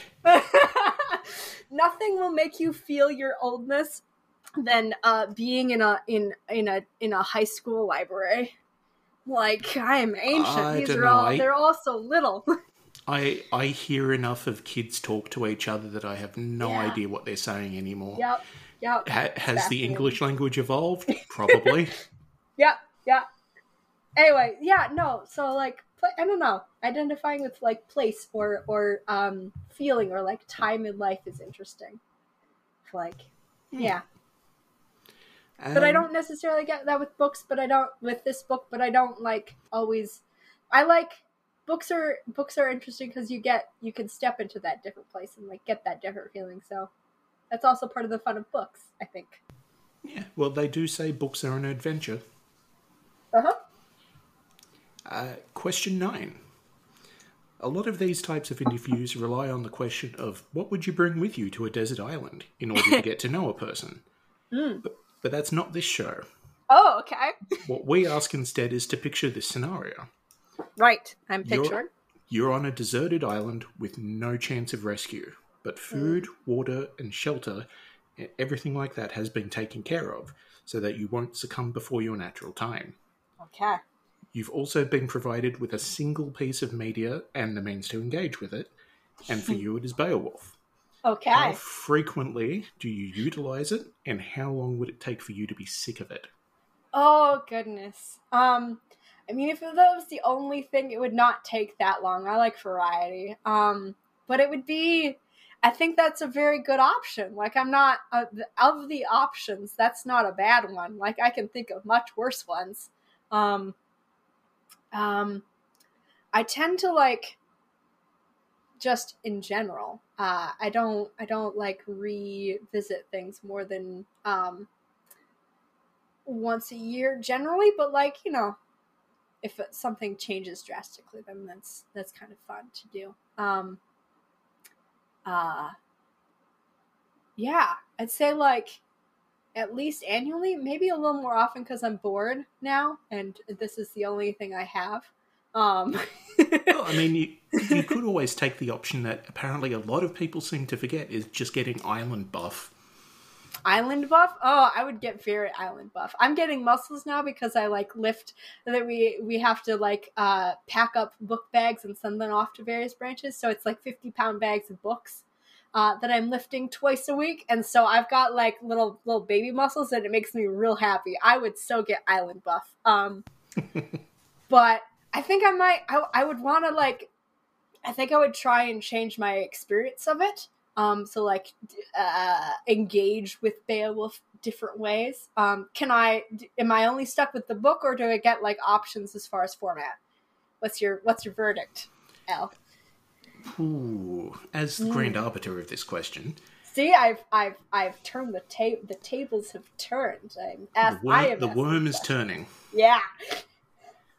nothing will make you feel your oldness than uh, being in a in in a in a high school library. Like, I am ancient. I These are all know. They're all so little. I I hear enough of kids talk to each other that I have no yeah. idea what they're saying anymore. Yep. Yep. Ha- has the English language evolved? Probably. Yep. Yep. Anyway, yeah, no. So, like, I don't know. Identifying with, like, place or or um, feeling or, like, time in life is interesting. Like, yeah. Um, but I don't necessarily get that with books, but I don't, with this book, but I don't, like, always, I like, books are, books are interesting because you get, you can step into that different place and, like, get that different feeling. So that's also part of the fun of books, I think. Yeah, well, they do say books are an adventure. Uh-huh. Uh, question nine. A lot of these types of interviews rely on the question of what would you bring with you to a desert island in order to get to know a person? Mm. But, but that's not this show. Oh, okay. What we ask instead is to picture this scenario. Right, I'm picturing. You're, you're on a deserted island with no chance of rescue, but food, mm. water, and shelter, everything like that has been taken care of so that you won't succumb before your natural time. Okay. You've also been provided with a single piece of media and the means to engage with it, and for you it is Beowulf. Okay. How frequently do you utilize it, and how long would it take for you to be sick of it? Oh, goodness. Um, I mean, if that was the only thing, it would not take that long. I like variety. Um, but it would be, I think that's a very good option. Like, I'm not, uh, of the options, that's not a bad one. Like, I can think of much worse ones. Um... Um, I tend to like, just in general, uh, I don't, I don't like revisit things more than, um, once a year generally, but like, you know, if it, something changes drastically, then that's, that's kind of fun to do. Um, uh, yeah, I'd say like at least annually, maybe a little more often because I'm bored now, and this is the only thing I have. Um. Well, I mean, you, you could always take the option that apparently a lot of people seem to forget is just getting island buff. Island buff? Oh, I would get very island buff. I'm getting muscles now because I, like, lift, that we, we have to, like, uh, pack up book bags and send them off to various branches, so it's, like, fifty-pound bags of books. Uh, that I'm lifting twice a week, and so I've got like little little baby muscles, and it makes me real happy. I would so get island buff, um, but I think I might. I, I would want to like. I think I would try and change my experience of it. Um, so like uh, engage with Beowulf different ways. Um, can I? Am I only stuck with the book, or do I get like options as far as format? What's your What's your verdict, Elle? Ooh, as the mm. grand arbiter of this question. See, I've I've I've turned the table. The tables have turned. I'm asked, the worm, I am the worm is turning. Yeah.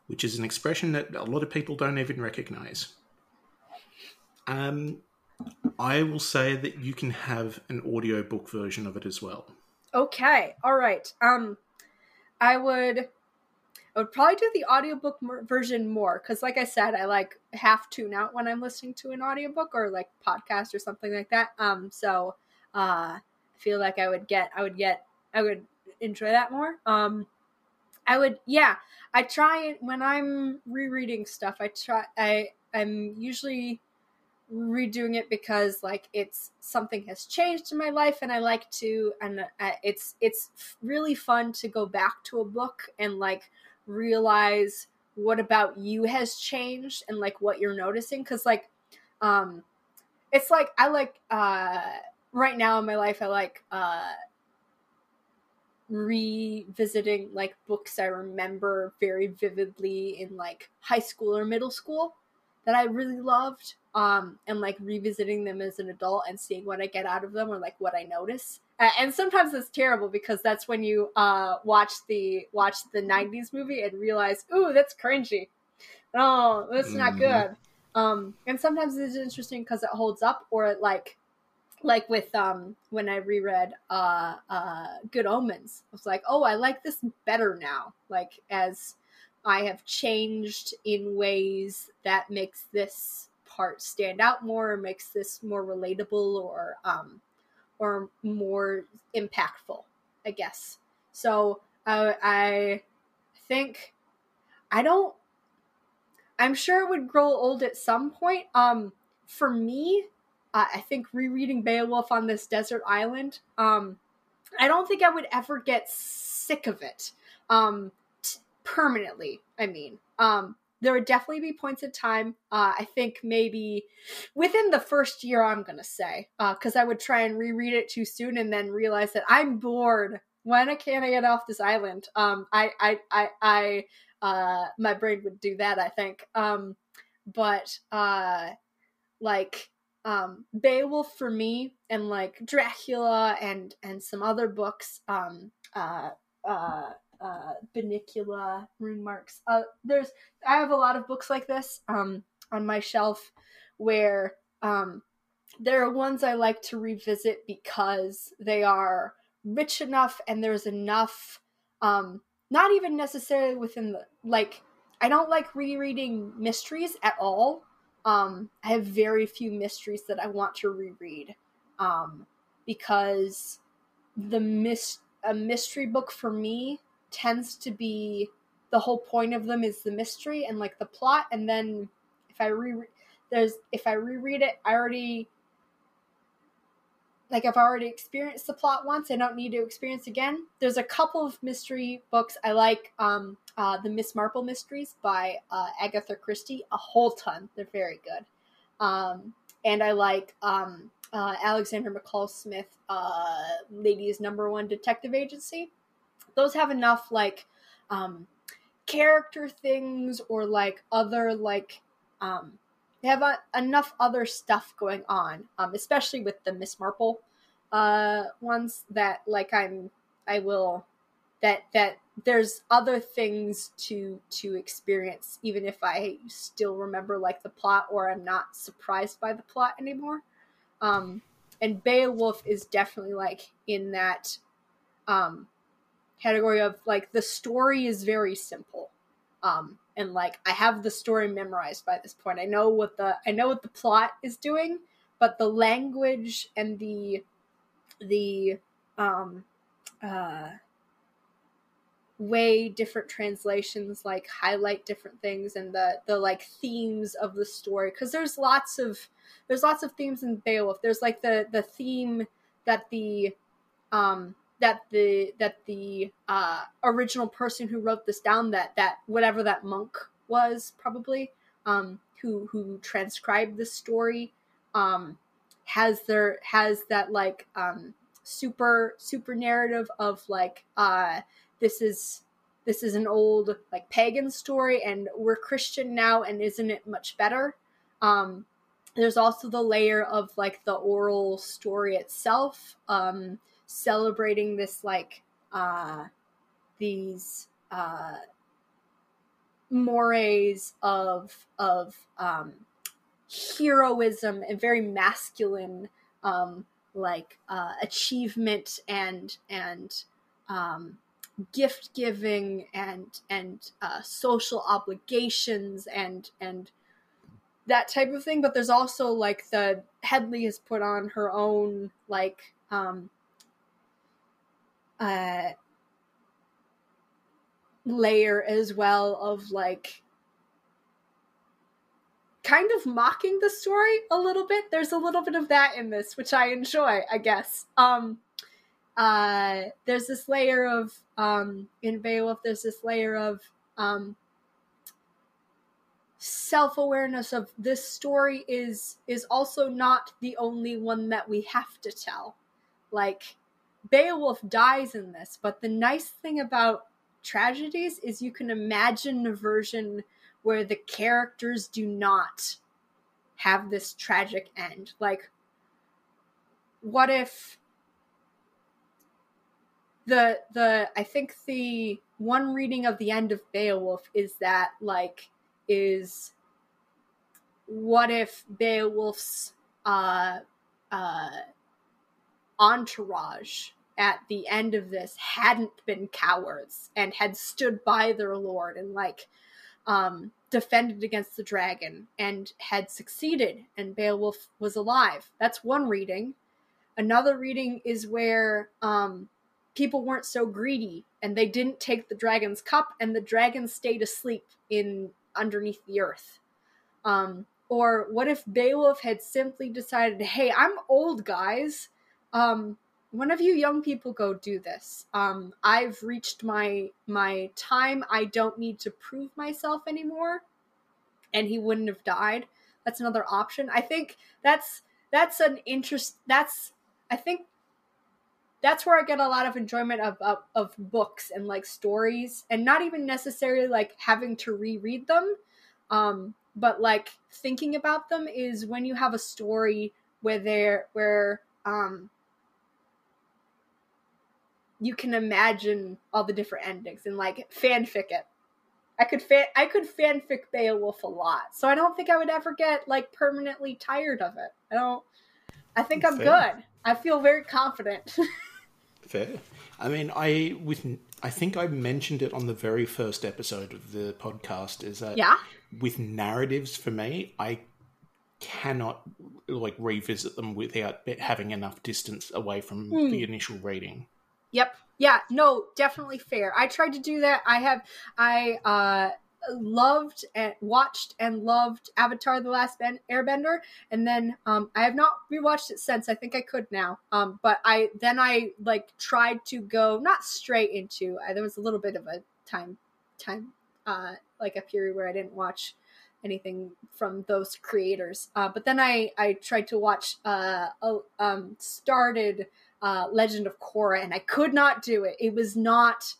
Which is an expression that a lot of people don't even recognise. Um, I will say that you can have an audiobook version of it as well. Okay. All right. Um, I would. I would probably do the audiobook version more because, like I said, I like half tune out when I'm listening to an audiobook or like podcast or something like that. Um, so uh, I feel like I would get, I would get, I would enjoy that more. Um, I would, yeah. I try when I'm rereading stuff. I try. I I'm usually redoing it because like it's something has changed in my life, and I like to, and uh, it's it's really fun to go back to a book and like. Realize what about you has changed and like what you're noticing because like um it's like I like uh right now in my life I like uh revisiting like books I remember very vividly in like high school or middle school that I really loved um and like revisiting them as an adult and seeing what I get out of them or like what I notice. And sometimes it's terrible because that's when you uh, watch the watch the nineties movie and realize, ooh, that's cringy. Oh, that's mm. not good. Um, and sometimes it's interesting because it holds up, or it like, like with um, when I reread uh, uh, Good Omens, I was like, oh, I like this better now. Like as I have changed in ways that makes this part stand out more, or makes this more relatable, or um. or more impactful, I guess. So uh, I think I don't. I'm sure it would grow old at some point. Um, for me, uh, I think rereading Beowulf on this desert island. Um, I don't think I would ever get sick of it. Um, t- permanently, I mean. Um, there would definitely be points in time. Uh, I think maybe within the first year, I'm going to say, uh, cause I would try and reread it too soon and then realize that I'm bored. When can I get off this island? Um, I, I, I, I, uh, my brain would do that, I think. Um, but, uh, like, um, Beowulf for me and like Dracula and, and some other books, um, uh, uh, uh, Benicula, Rune Marks. Uh, there's, I have a lot of books like this, um, on my shelf where, um, there are ones I like to revisit because they are rich enough and there's enough, um, not even necessarily within the, like, I don't like rereading mysteries at all. Um, I have very few mysteries that I want to reread, um, because the mys- a mystery book for me tends to be the whole point of them is the mystery and like the plot. And then if I re there's, if I reread it, I already, like I've already experienced the plot once. I don't need to experience again. There's a couple of mystery books. I like, um, uh, the Miss Marple mysteries by, uh, Agatha Christie, a whole ton. They're very good. Um, and I like, um, uh, Alexander McCall Smith, uh, Ladies Number One Detective Agency. Those have enough, like, um, character things or, like, other, like, um, they have a, enough other stuff going on, um, especially with the Miss Marple, uh, ones that, like, I'm, I will, that, that there's other things to, to experience, even if I still remember, like, the plot or I'm not surprised by the plot anymore. Um, and Beowulf is definitely, like, in that, um, category of like the story is very simple, um and like I have the story memorized by this point. I know what the I know what the plot is doing, but the language and the the um uh way different translations like highlight different things and the the like themes of the story, because there's lots of there's lots of themes in Beowulf. There's like the the theme that the um that the, that the, uh, original person who wrote this down, that, that whatever that monk was probably, um, who, who transcribed this story, um, has their, has that like, um, super, super narrative of like, uh, this is, this is an old like pagan story and we're Christian now. And isn't it much better? Um, there's also the layer of like the oral story itself, um, celebrating this like uh these uh mores of of um heroism and very masculine um like uh achievement and and um gift giving and and uh social obligations and and that type of thing. But there's also like the Headley has put on her own like um Uh, layer as well of like kind of mocking the story a little bit. There's a little bit of that in this, which I enjoy, I guess. Um, uh, there's this layer of um, in Beowulf, there's this layer of um, self-awareness of this story is is also not the only one that we have to tell. Like Beowulf dies in this, but the nice thing about tragedies is you can imagine a version where the characters do not have this tragic end. Like, what if the, the, I think the one reading of the end of Beowulf is that, like, is what if Beowulf's, uh, uh, entourage at the end of this hadn't been cowards and had stood by their lord and like um defended against the dragon and had succeeded and Beowulf was alive. That's one reading. Another reading is where um, people weren't so greedy and they didn't take the dragon's cup, and the dragon stayed asleep in underneath the earth. Um, or what if Beowulf had simply decided, hey, I'm old, guys. Um, one of you young people go do this. Um, I've reached my my time. I don't need to prove myself anymore. And he wouldn't have died. That's another option. I think that's that's an interest. That's I think that's where I get a lot of enjoyment of, of of books and like stories, and not even necessarily like having to reread them, um, but like thinking about them is when you have a story where there where um, you can imagine all the different endings and like fanfic it. I could fan I could fanfic Beowulf a lot, so I don't think I would ever get like permanently tired of it. I don't. I think I'm Fair. good. I feel very confident. Fair. I mean, I with I think I mentioned it on the very first episode of the podcast. Is that yeah? With narratives, for me, I cannot like revisit them without having enough distance away from mm. the initial reading. Yep. Yeah, no, definitely fair. I tried to do that. I have, I uh, loved and watched and loved Avatar: The Last Airbender, and then um, I have not rewatched it since. I think I could now, um, but I then I like tried to go not straight into. I, there was a little bit of a time, time uh, like a period where I didn't watch anything from those creators, uh, but then I I tried to watch. Uh, um, started. Uh, Legend of Korra, and I could not do it. It was not,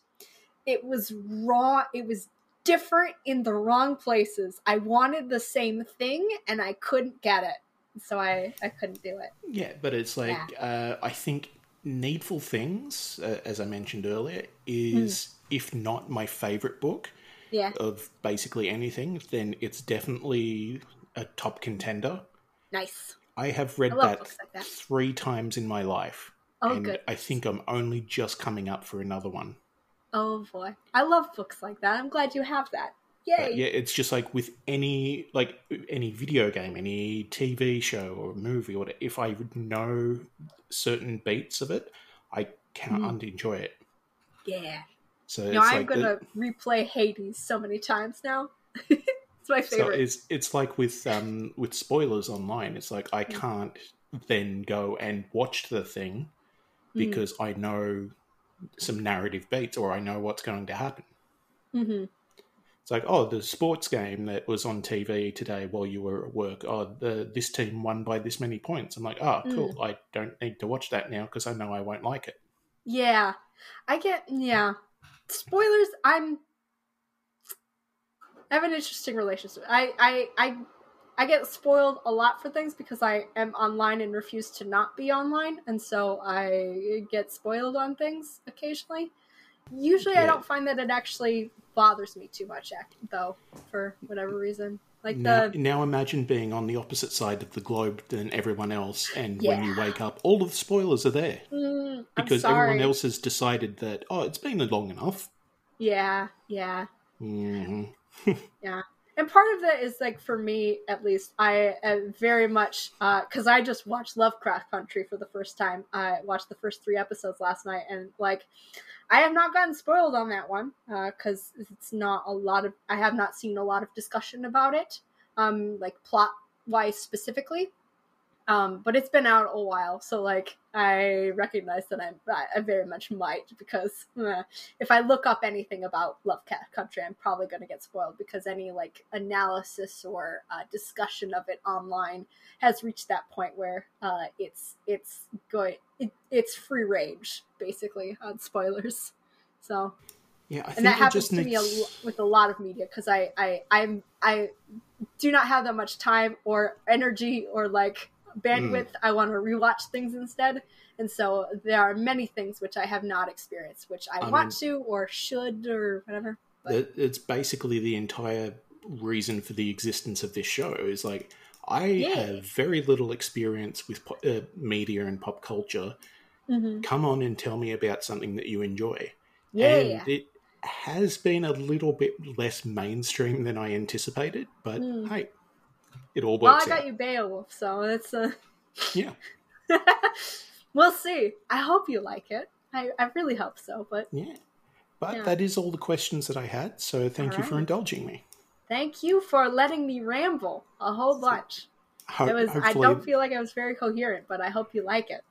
it was raw. It was different in the wrong places. I wanted the same thing and I couldn't get it. So I, I couldn't do it. Yeah, but it's like, yeah. uh, I think Needful Things, uh, as I mentioned earlier, is, mm. if not my favorite book yeah. of basically anything, then it's definitely a top contender. Nice. I have read I that, like that three times in my life. Oh, and goodness. I think I'm only just coming up for another one. Oh, boy. I love books like that. I'm glad you have that. Yay. But yeah, it's just like with any like any video game, any T V show or movie, or if I know certain beats of it, I can't mm. enjoy it. Yeah. So no, it's I'm like going to the... replay Hades so many times now. It's my favorite. So it's, it's like with um, with spoilers online. It's like I can't then go and watch the thing because mm. I know some narrative beats, or I know what's going to happen. Mm-hmm. It's like, oh, the sports game that was on T V today while you were at work, oh, the, this team won by this many points. I'm like, oh, cool. Mm. I don't need to watch that now because I know I won't like it. Yeah. I get, yeah. Spoilers, I'm, I have an interesting relationship. I, I, I I get spoiled a lot for things because I am online and refuse to not be online, and so I get spoiled on things occasionally. Usually, yeah. I don't find that it actually bothers me too much, though, for whatever reason. Like now, the now imagine being on the opposite side of the globe than everyone else, and yeah. when you wake up, all of the spoilers are there mm, because everyone else has decided that oh, it's been long enough. Yeah, yeah, mm. yeah. And part of that is, like, for me, at least, I am very much, because uh, I just watched Lovecraft Country for the first time. I watched the first three episodes last night, and, like, I have not gotten spoiled on that one, because uh, it's not a lot of, I have not seen a lot of discussion about it, um, like, plot-wise specifically. Um, but it's been out a while, so, like, I recognize that I'm, I very much might, because uh, if I look up anything about Lovecraft Country, I'm probably going to get spoiled, because any, like, analysis or uh, discussion of it online has reached that point where uh, it's it's going it, it's free range, basically, on spoilers. So, yeah, I think and that happens to needs... me a, with a lot of media, because I, I, I'm, I do not have that much time or energy or, like, bandwidth. Mm. I want to rewatch things instead, and so there are many things which I have not experienced, which I, I want mean, to or should or whatever. But. It's basically the entire reason for the existence of this show. Is like I Yay. have very little experience with po- uh, media and pop culture. Mm-hmm. Come on and tell me about something that you enjoy. Yeah, and it has been a little bit less mainstream than I anticipated, but mm. hey. It all works. Well, I got out. you Beowulf, so it's a uh... yeah. We'll see. I hope you like it. I, I really hope so. But yeah, but yeah. that is all the questions that I had. So thank all you right. for indulging me. Thank you for letting me ramble a whole bunch. Ho- it was. I don't feel like I was very coherent, but I hope you like it.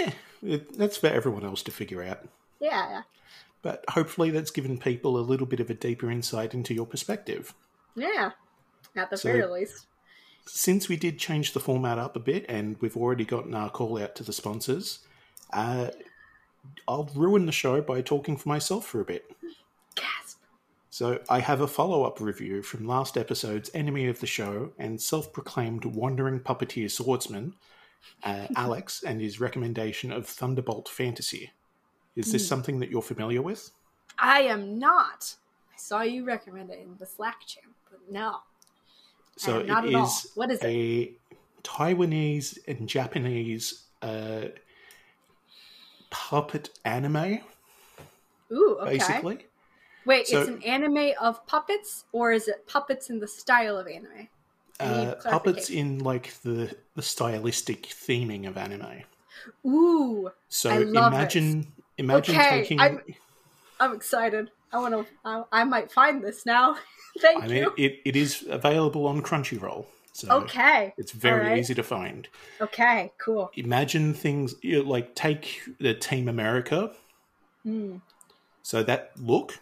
Eh, it that's for everyone else to figure out. Yeah. But hopefully that's given people a little bit of a deeper insight into your perspective. Yeah, at the so, very least. Since we did change the format up a bit and we've already gotten our call out to the sponsors, uh, I'll ruin the show by talking for myself for a bit. Gasp. So I have a follow-up review from last episode's enemy of the show and self-proclaimed wandering puppeteer swordsman, uh, Alex, and his recommendation of Thunderbolt Fantasy. Is this something that you're familiar with? I am not. I saw you recommend it in the Slack channel, but no. So not it at is all. What is a it? Taiwanese and Japanese uh, puppet anime. Ooh, okay. Basically. Wait, so, it's an anime of puppets, or is it puppets in the style of anime? Uh, puppets in like the, the stylistic theming of anime. Ooh, so I love imagine. This. Imagine okay, taking... I'm, I'm excited. I want to. I, I might find this now. Thank I mean, you. It, it is available on Crunchyroll. So okay. It's very right. easy to find. Okay, cool. Imagine things you know, like take the Team America. Mm. So that look,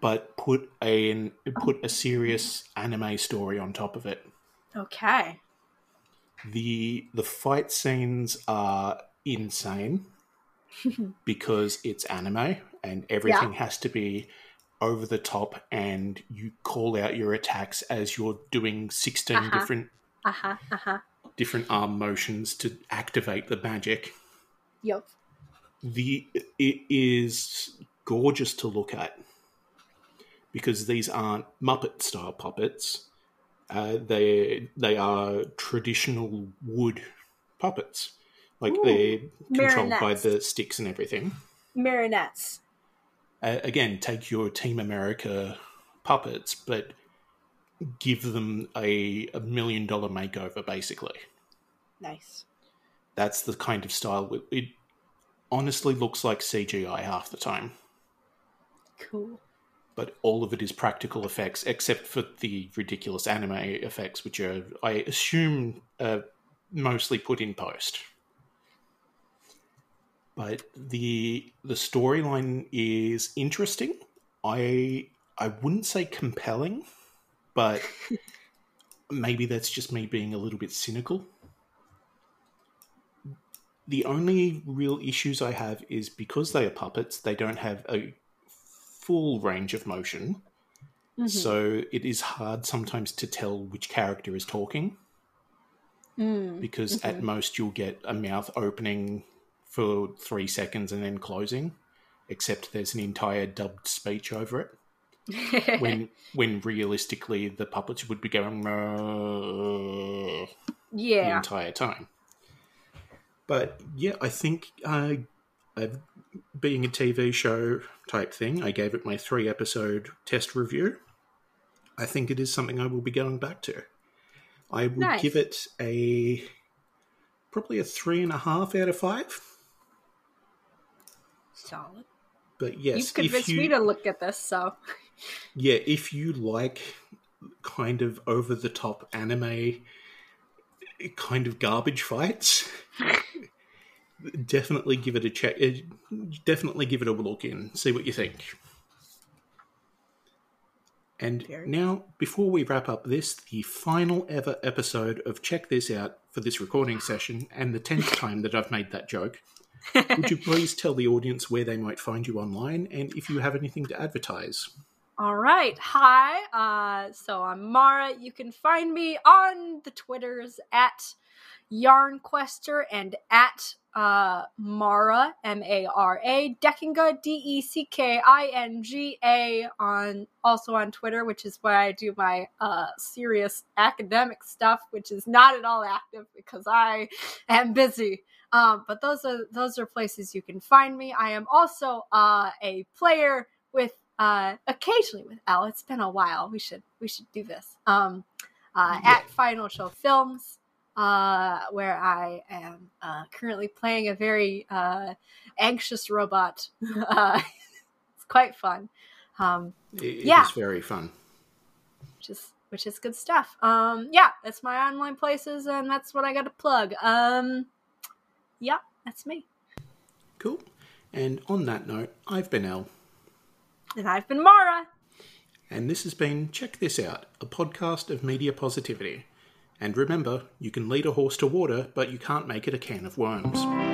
but put a put a serious anime story on top of it. Okay. The the fight scenes are insane. Because it's anime and everything yeah. has to be over the top and you call out your attacks as you're doing sixteen uh-huh. different uh-huh. Uh-huh. different arm motions to activate the magic. Yep. The it is gorgeous to look at because these aren't Muppet style puppets. Uh, they they are traditional wood puppets. Like Ooh, they're controlled marionettes. By the sticks and everything. Marionettes. Uh, again, take your Team America puppets, but give them a, a million dollar makeover, basically. Nice. That's the kind of style. It, it honestly looks like C G I half the time. Cool. But all of it is practical effects, except for the ridiculous anime effects, which are, I assume, uh, mostly put in post. But the the storyline is interesting. I I wouldn't say compelling, but maybe that's just me being a little bit cynical. The only real issues I have is because they are puppets, they don't have a full range of motion. Mm-hmm. So it is hard sometimes to tell which character is talking. Mm. Because mm-hmm. at most you'll get a mouth opening for three seconds and then closing, except there's an entire dubbed speech over it. when when realistically the puppets would be going yeah. the entire time. But yeah, I think uh, uh, being a T V show type thing, I gave it my three episode test review. I think it is something I will be going back to. I will nice. give it a probably a three and a half out of five. Solid. But yes, you've convinced you, me to look at this, so yeah, if you like kind of over the top anime kind of garbage fights, definitely give it a check. Definitely give it a look in, see what you think. And Very now, before we wrap up this, the final ever episode of Check This Out for this recording session, and the tenth time that I've made that joke. Would you please tell the audience where they might find you online and if you have anything to advertise? All right. Hi. Uh, so I'm Mara. You can find me on the Twitters at YarnQuester and at uh, Mara, M A R A, Deckinga, D E C K I N G A, on also on Twitter, which is where I do my uh, serious academic stuff, which is not at all active because I am busy. Um, but those are those are places you can find me. I am also uh, a player with uh, occasionally with Al. It's been a while. We should we should do this um, uh, yeah. at Final Show Films uh, where I am uh, currently playing a very uh, anxious robot. uh, it's quite fun. Um, it yeah. is very fun. Which is, which is good stuff. Um, yeah, that's my online places, and that's what I got to plug. Um, yeah, that's me. Cool. And on that note, I've been Elle. And I've been Mara. And this has been Check This Out, a podcast of media positivity. And remember, you can lead a horse to water, but you can't make it a can of worms.